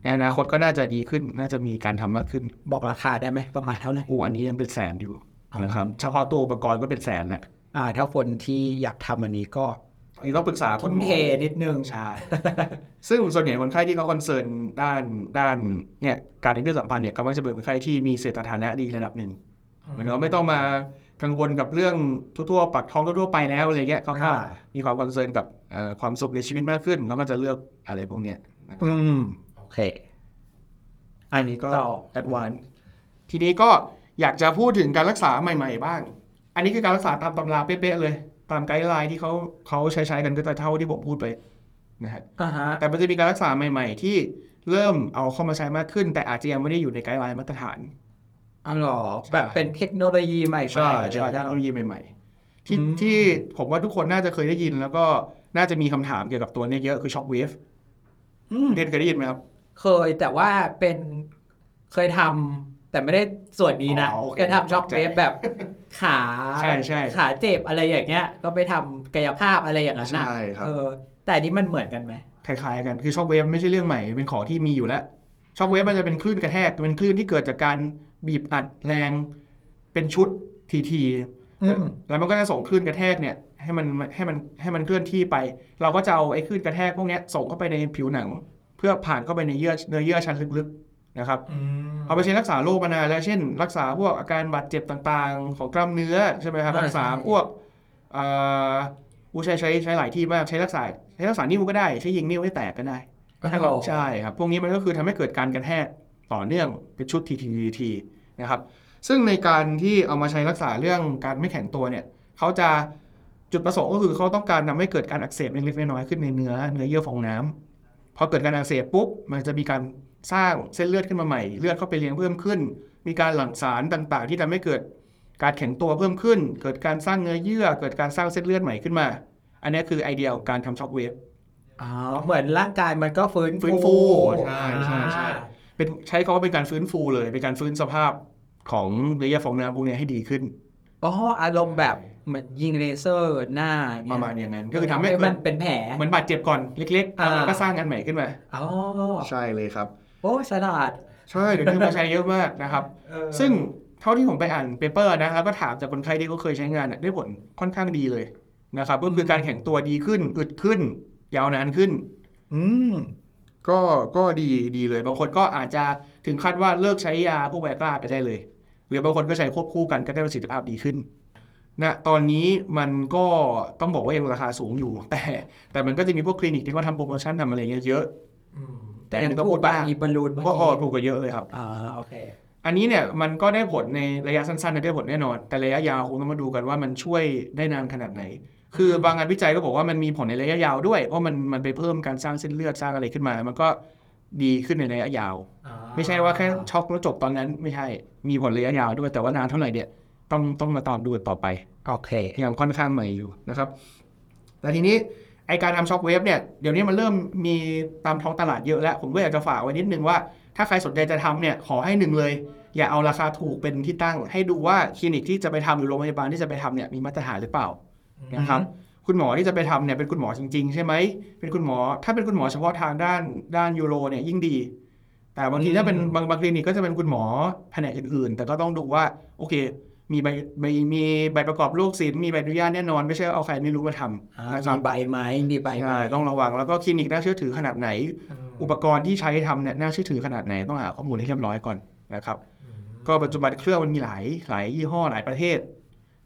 ในอนาคตก็น่าจะดีขึ้นน่าจะมีการทำมากขึ้นบอกราคาได้ไหมประมาณเท่าไหร่อู้อันนี้ยังเป็นแสนอยู่นะครับเฉพาะตัวอุปกรณ์ก็เป็นแสนแหละอ่าถ้าคนที่อยากทำอันนี้ก็ต้องปรึกษาคนหมอนิดนึงใช่ซึ่งส่วนใหญ่คนไข้ที่เขาคอนเซิร์นด้านด้านเนี่ยการเรื่องสัมพันธ์เนี่ยก็มักจะเป็นคนไข้ที่มีเศรษฐฐานะดีระดับหนึ่งเหมือนเราไม่ต้องมากังวลกับเรื่องทั่วๆปากท้องทั่วๆไปแล้วอะไรเงี้ยเขาก็มีความคอนเซิร์นกับความสุขในชีวิตมากขึ้นแล้วก็จะเลือกอะไรพวกเนี้ยอืมโอเคอันนี้ก็แอดวานซ์ทีนี้ก็อยากจะพูดถึงการรักษาใหม่ๆบ้างอันนี้คือการรักษาตามตำราเป๊ะๆเลยตามไกด์ไลน์ที่เขาเขาใช้ๆกันก็จะเท่าที่ผมพูดไปนะฮะแต่มันจะมีการรักษาใหม่ๆที่เริ่มเอาเข้ามาใช้มากขึ้นแต่อาจจะยังไม่ได้อยู่ในไกด์ไลน์มาตรฐานอ๋อหรอแบบเป็นเทคโนโลยีใหม่ใช่เทคโนโลยีใหม่ๆที่ที่ผมว่าทุกคนน่าจะเคยได้ยินแล้วก็น่าจะมีคำถามเกี่ยวกับตัวนี้เยอะคือช็อคเวฟเด่นเคยได้ยินไหมครับเคยแต่ว่าเป็นเคยทำแต่ไม่ได้ส่วนนี้นะเคยทำช็อคเวฟแบบขาขาเจ็บอะไรอย่างเงี้ยก็ไปทำกายภาพอะไรอย่างนั้นนะแต่นี้มันเหมือนกันไหมคล้ายๆกันคือช็อคเวฟไม่ใช่เรื่องใหม่เป็นของที่มีอยู่แล้ว ช็อคเวฟมันจะเป็นคลื่นกระแทกเป็นคลื่นที่เกิดจากการบีบอัดแรงเป็นชุดทีๆแล้วมันก็จะส่งคลื่นกระแทกเนี่ยให้มันให้มันให้มันเคลื่อนที่ไปเราก็จะเอาไอ้คลื่นกระแทกพวกนี้ส่งเข้าไปในผิวหนังเพื่อผ่านเข้าไปในเยื่อเนื้อเยื่อชั้นลึกๆนะครับเอาไปใช้รักษาโรคมานานแล้วเช่นรักษาพวกอาการบาดเจ็บต่างๆของกล้ามเนื้อใช่ไหมครับรักษาพวกอ่าผู้ใช้ใช้ใช้หลายที่มากใช้รักษาใช้รักษานิ้วก็ได้ใช้ยิงนิ้วให้แตกก็ได้ใช่ครับพวกนี้มันก็คือทำให้เกิดการกระแทกต่อเนื่องเป็นชุดทีทีทีนะครับซึ่งในการที่เอามาใช้รักษาเรื่องการไม่แข็งตัวเนี่ยเขาจะจุดประสงค์ก็คือเขาต้องการทำให้เกิดการอักเสบเล็กๆน้อยๆขึ้นในเนื้อเนื้อเยื่อฟองน้ำพอเกิดการอักเสบปุ๊บมันจะมีการสร้างเส้นเลือดขึ้นมาใหม่เลือดเข้าไปเลี้ยงเพิ่มขึ้นมีการหลั่งสารต่างๆที่ทำให้เกิดการแข็งตัวเพิ่มขึ้นเกิดการสร้างเนื้อเยื่อเกิดการสร้างเส้นเลือดใหม่ขึ้นมาอันนี้คือไอเดียของการทำช็อคเวฟอ๋อเหมือนร่างกายมันก็ฟื้นฟื้นฟูใช่ใช่ใช่เป็นใช้คำว่าเป็นการฟื้นฟูเลยเป็นการฟื้นสภาพของเนื้อเยื่อฟองน้ำพวกนี้ให้ดีขึ้นอ๋ออารมณ์แบบเหมือนยิงเลเซอร์หน้าประมาณอย่างนั้นก็คือทำให้มันเป็นแผลเหมือนบาดเจ็บก่อนเล็กๆแล้วก็สร้างอันใหม่ขึ้นมาอ๋อใช่เลยครับโอ้ฉลาดใช่เดี๋ยวนี้มาใช้เยอะมากนะครับซึ่งเท่าที่ผมไปอ่านเปเปอร์นะแล้วก็ถามจากคนไข้ที่เขาเคยใช้งานได้ผลค่อนข้างดีเลยนะครับก็คือการแข็งตัวดีขึ้นอึดขึ้นยาวนานขึ้นอืมก็ก็ดีดีเลยบางคนก็อาจจะถึงขั้นว่าเลิกใช้ยาพวกไวอากร้าไปได้เลยหรือบางคนก็ใช้ควบคู่กันก็ได้ประสิทธิภาพดีขึ้นนะตอนนี้มันก็ต้องบอกว่ายังราคาสูงอยู่แต่แต่มันก็จะมีพวกคลินิกที่เขาทำโปรโมชั่นทำอะไรเงี้ยเยอะแต่ยังต้องพูดบ้างมีบอลลูนก็อ๋อถูกกว่าเยอะเลยครับอ่าโอเคอันนี้เนี่ยมันก็ได้ผลในระยะสั้นๆได้ผลแน่นอนแต่ระยะยาวคงต้องมาดูกันว่ามันช่วยได้นานขนาดไหนคือบางงานวิจัยก็บอกว่ามันมีผลในระยะยาวด้วยเพราะมันมันไปเพิ่มการสร้างเส้นเลือดสร้างอะไรขึ้นมามันก็ดีขึ้นในระยะยาวไม่ใช่ว่าแค่ช็อกแล้วจบตอนนั้นไม่ใช่มีผลระยะยาวด้วยแต่ว่านานเท่าไหร่เนี่ยต้องต้องมาตอบดูต่อไปโอเคอย่างค่อนข้างใหม่อยู่นะครับแต่ทีนี้ไอการทำช็อกเวฟเนี่ยเดี๋ยวนี้มันเริ่มมีตามท้องตลาดเยอะแล้วผมก็อยากจะฝากไว้นิดนึงว่าถ้าใครสนใจจะทำเนี่ยขอให้หนึ่งเลยอย่าเอาราคาถูกเป็นที่ตั้งให้ดูว่าคลินิกที่จะไปทำหรือโรงพยาบาลที่จะไปทำเนี่ยมีมาตรฐานหรือเปล่านะครับคุณหมอที่จะไปทำเนี่ยเป็นคุณหมอจริงๆใช่ไหมเป็นคุณหมอถ้าเป็นคุณหมอเฉพาะทางด้านด้านยูโรเนี่ยยิ่งดีแต่บางทีถ้าเป็นบางบางคลินิกก็จะเป็นคุณหมอแผนกอื่นๆแต่ก็ต้องดูว่าโอเคมีใบมีใบประกอบโรคศิลป์มีใบอนุญาตแน่นอนไม่ใช่เอาใครไม่รู้มาทำนะครับใบไหมมีใบไหมต้องระวังแล้วก็คลินิกน่าเชื่อถือขนาดไหนอุปกรณ์ที่ใช้ทำเนี่ยน่าเชื่อถือขนาดไหนต้องหาข้อมูลให้เรียบร้อยก่อนนะครับก็ปัจจุบันเครื่องมันมีหลายหลายยี่ห้อหลายประเทศ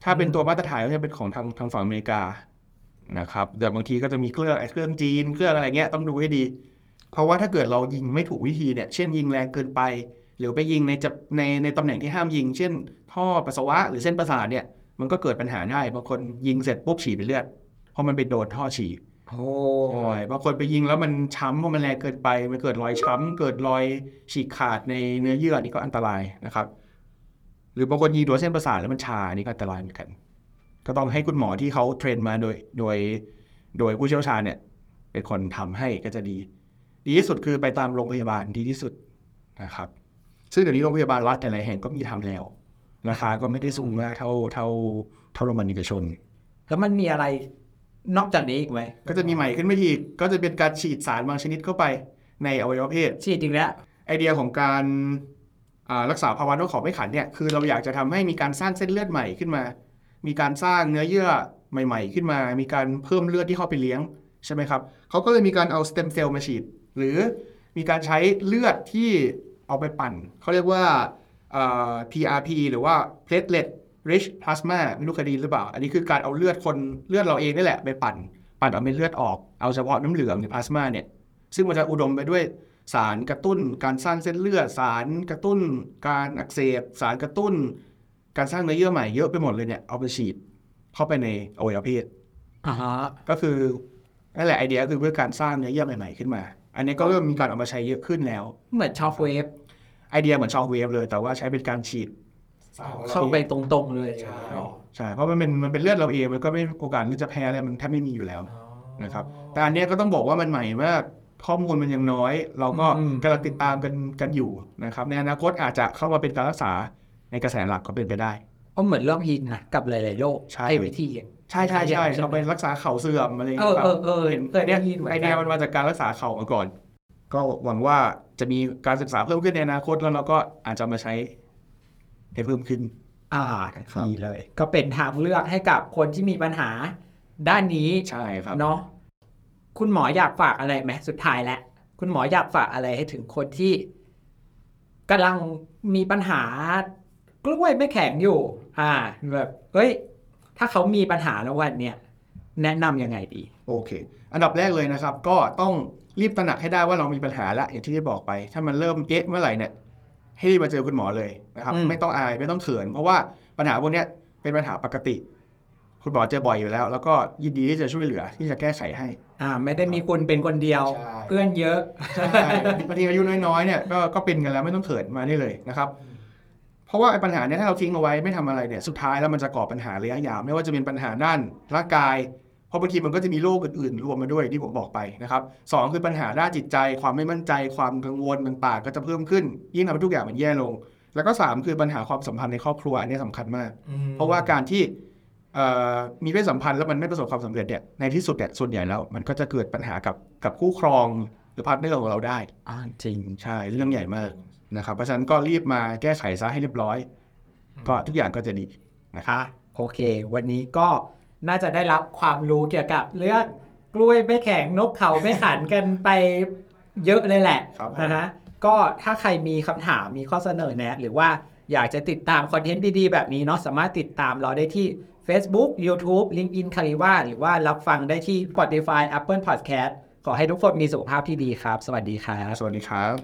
ถ้าเป็นตัวมาตรฐานก็จะเป็นของทางทางฝั่งอเมริกานะครับแต่บางทีก็จะมีเครื่องเครื่องจีนเครื่องอะไรเงี้ยต้องดูให้ดีเพราะว่าถ้าเกิดเรายิงไม่ถูกวิธีเนี่ยเช่นยิงแรงเกินไปหรือไปยิงในจับในในตำแหน่งที่ห้ามยิงเช่นท่อปัสสาวะหรือเส้นประสาทเนี่ยมันก็เกิดปัญหาได้บางคนยิงเสร็จปุ๊บฉี่เป็นเลือดเพราะมันไปโดนท่อฉี่โอ้ยบางคนไปยิงแล้วมันช้ำเพราะมันแรงเกินไปมันเกิดรอยช้ำเกิดรอยฉีกขาดในเนื้อเยื่อนี่ก็อันตรายนะครับหรือบางคนยีดัวเส้นประสาทแล้วมันชานี่ก็อันตรายเหมือนกันก็ต้องให้คุณหมอที่เขาเทรนมาโดยโดยโดยผู้เชี่ยวชาญเนี่ยเป็นคนทำให้ก็จะดีดีที่สุดคือไปตามโรงพยาบาลดีที่สุดนะครับซึ่งเดี๋ยวนี้โรงพยาบาลรัฐแต่หลายแห่งก็มีทำแล้วราคาก็ไม่ได้สูงมากเท่าเท่าเท่าโรงพยาบาลเอกชนแล้วมันมีอะไรนอกจากนี้อีกไหมก็จะมีใหม่ขึ้นมาอีกก็จะเป็นการฉีดสารบางชนิดเข้าไปในอวัยวะเพศฉีดจริงแล้วไอเดียของการรักษาภาวะโรคขอบไม่ขันเนี่ยคือเราอยากจะทำให้มีการสร้างเส้นเลือดใหม่ขึ้นมามีการสร้างเนื้อเยื่อใหม่ๆขึ้นมามีการเพิ่มเลือดที่เข้าไปเลี้ยงใช่ไหมครับเขาก็เลยมีการเอาสเต็มเซลล์มาฉีดหรือมีการใช้เลือดที่เอาไปปั่นเขาเรียกว่า พี อาร์ พี หรือว่า Platelet Rich Plasma ไม่รู้คดีหรือเปล่าอันนี้คือการเอาเลือดคนเลือดเราเองนี่แหละไปปั่นปั่นเอาเม็ดเลือดออกเอาเฉพาะน้ำเหลืองหรือ plasma เนี่ยซึ่งมันจะอุดมไปด้วยสารกระตุ้นการสร้างเส้นเลือดสารกระตุ้นการอักเสบสารกระตุ้นการสร้างเนื้อเยื่อใหม่เยอะไปหมดเลยเนี่ยเอาไปฉีดเข้าไปในอวัยวะเพศอ่าฮะก็คือนั่นแหละไอเดียคือเพื่อการสร้างเนื้อเยื่อใหม่ๆขึ้นมาอันนี้ก็เริ่มมีการเอามาใช้เยอะขึ้นแล้วเหมือนช็อคเวฟไอเดียเหมือนช็อคเวฟเลยแต่ว่าใช้เป็นการฉีดเข้าไปตรงๆเลยใช่ใช่เพราะมันเป็นมันเป็นเลือดเราเองมันก็ไม่โอกาสที่จะแพ้อะไรมันแทบไม่มีอยู่แล้วนะครับแต่อันนี้ก็ต้องบอกว่ามันใหม่มากข้อมูลมันยังน้อยเราก็กำลังติดตามกันกันอยู่นะครับในอนาคตอาจจะเข้ามาเป็นการรักษาในกระแสหลักก็เป็นไปได้ก็เหมือนเรื่องฮิตนะกับหลายๆโรคใช่วิธีใช่ใช่ใช่เราไปรักษาเข่าเสื่อมอะไรอย่างเงี้ยครับเออเออเออแต่เนี่ยไอเดียมันมาจากการรักษาเข่ามาก่อน ก็หวังว่าจะมีการศึกษาเพิ่มขึ้นในอนาคตแล้วเราก็อาจจะมาใช้ให้เพิ่มขึ้นอ่าดีเลยก็เป็นทางเลือกให้กับคนที่มีปัญหาด้านนี้ใช่ครับเนาะคุณหมออยากฝากอะไรไหมสุดท้ายแล้วคุณหมออยากฝากอะไรให้ถึงคนที่กำลังมีปัญหากล้วยไม่แข็งอยู่อ่าแบบเฮ้ยถ้าเขามีปัญหาแล้ววันเนี้ยแนะนำยังไงดีโอเคอันดับแรกเลยนะครับก็ต้องรีบตระหนักให้ได้ว่าเรามีปัญหาละอย่างที่ได้บอกไปถ้ามันเริ่มเอ๊ะเมื่อไหร่เนี่ยให้รีบมาเจอคุณหมอเลยนะครับไม่ต้องอายไม่ต้องเขินเพราะว่าปัญหาพวกนี้เป็นปัญหาปกติคุณหมอเจอบ่อยอยู่แล้วแล้วก็ยินดีที่จะช่วยเหลือที่จะแก้ไขให้อ่าไม่ได้มีคนเป็นคนเดียวเพื่อนเยอะใช่บางทีอายุน้อยๆเนี่ยก็ก็เป็นกันแล้วไม่ต้องเขินมาได้เลยนะครับเพราะว่าไอ้ปัญหาเนี่ยถ้าเราทิ้งเอาไว้ไม่ทำอะไรเนี่ยสุดท้ายแล้วมันจะก่อปัญหาระยะยาวไม่ว่าจะเป็นปัญหาด้านร่างกายเพราะบางทีมันก็จะมีโรคอื่นๆรวมมาด้วยที่ผมบอกไปนะครับสองคือปัญหาด้านจิตใจความไม่มั่นใจความกังวลต่างๆก็จะเพิ่มขึ้นยิ่งทำให้ทุกอย่างมันแย่ลงแล้วก็สามคือปัญหาความสัมพันธ์ในครอบครัวอันนี้สำคัญมากเพราะว่าการที่มีเพศสัมพันธ์แล้วมันไม่ประสบความสำเร็จเนี่ยในที่สุดเนี่ยส่วนใหญ่แล้วมันก็จะเกิดปัญหากับกับคู่ครองหรือพาร์ทเนอร์ของเราได้อ่าจริงใช่เรื่องใหญ่มากนะครับเพราะฉะนั้นก็รีบมาแก้ไขซะให้เรียบร้อยก็ทุกอย่างก็จะดีนะคะโอเควันนี้ก็น่าจะได้รับความรู้เกี่ยวกับเรื่องกล้วยไม่แข็งนกเขาไม่ขันกันไปเยอะเลยแหละนะฮะก็ถ้าใครมีคำถามมีข้อเสนอแนะหรือว่าอยากจะติดตามคอนเทนต์ดีๆแบบนี้เนาะสามารถติดตามเราได้ที่ Facebook YouTube LinkedIn Cariva หรือว่ารับฟังได้ที่ Spotify Apple Podcast ขอให้ทุกคนมีสุขภาพที่ดีครับสวัสดีครับสวัสดีครับ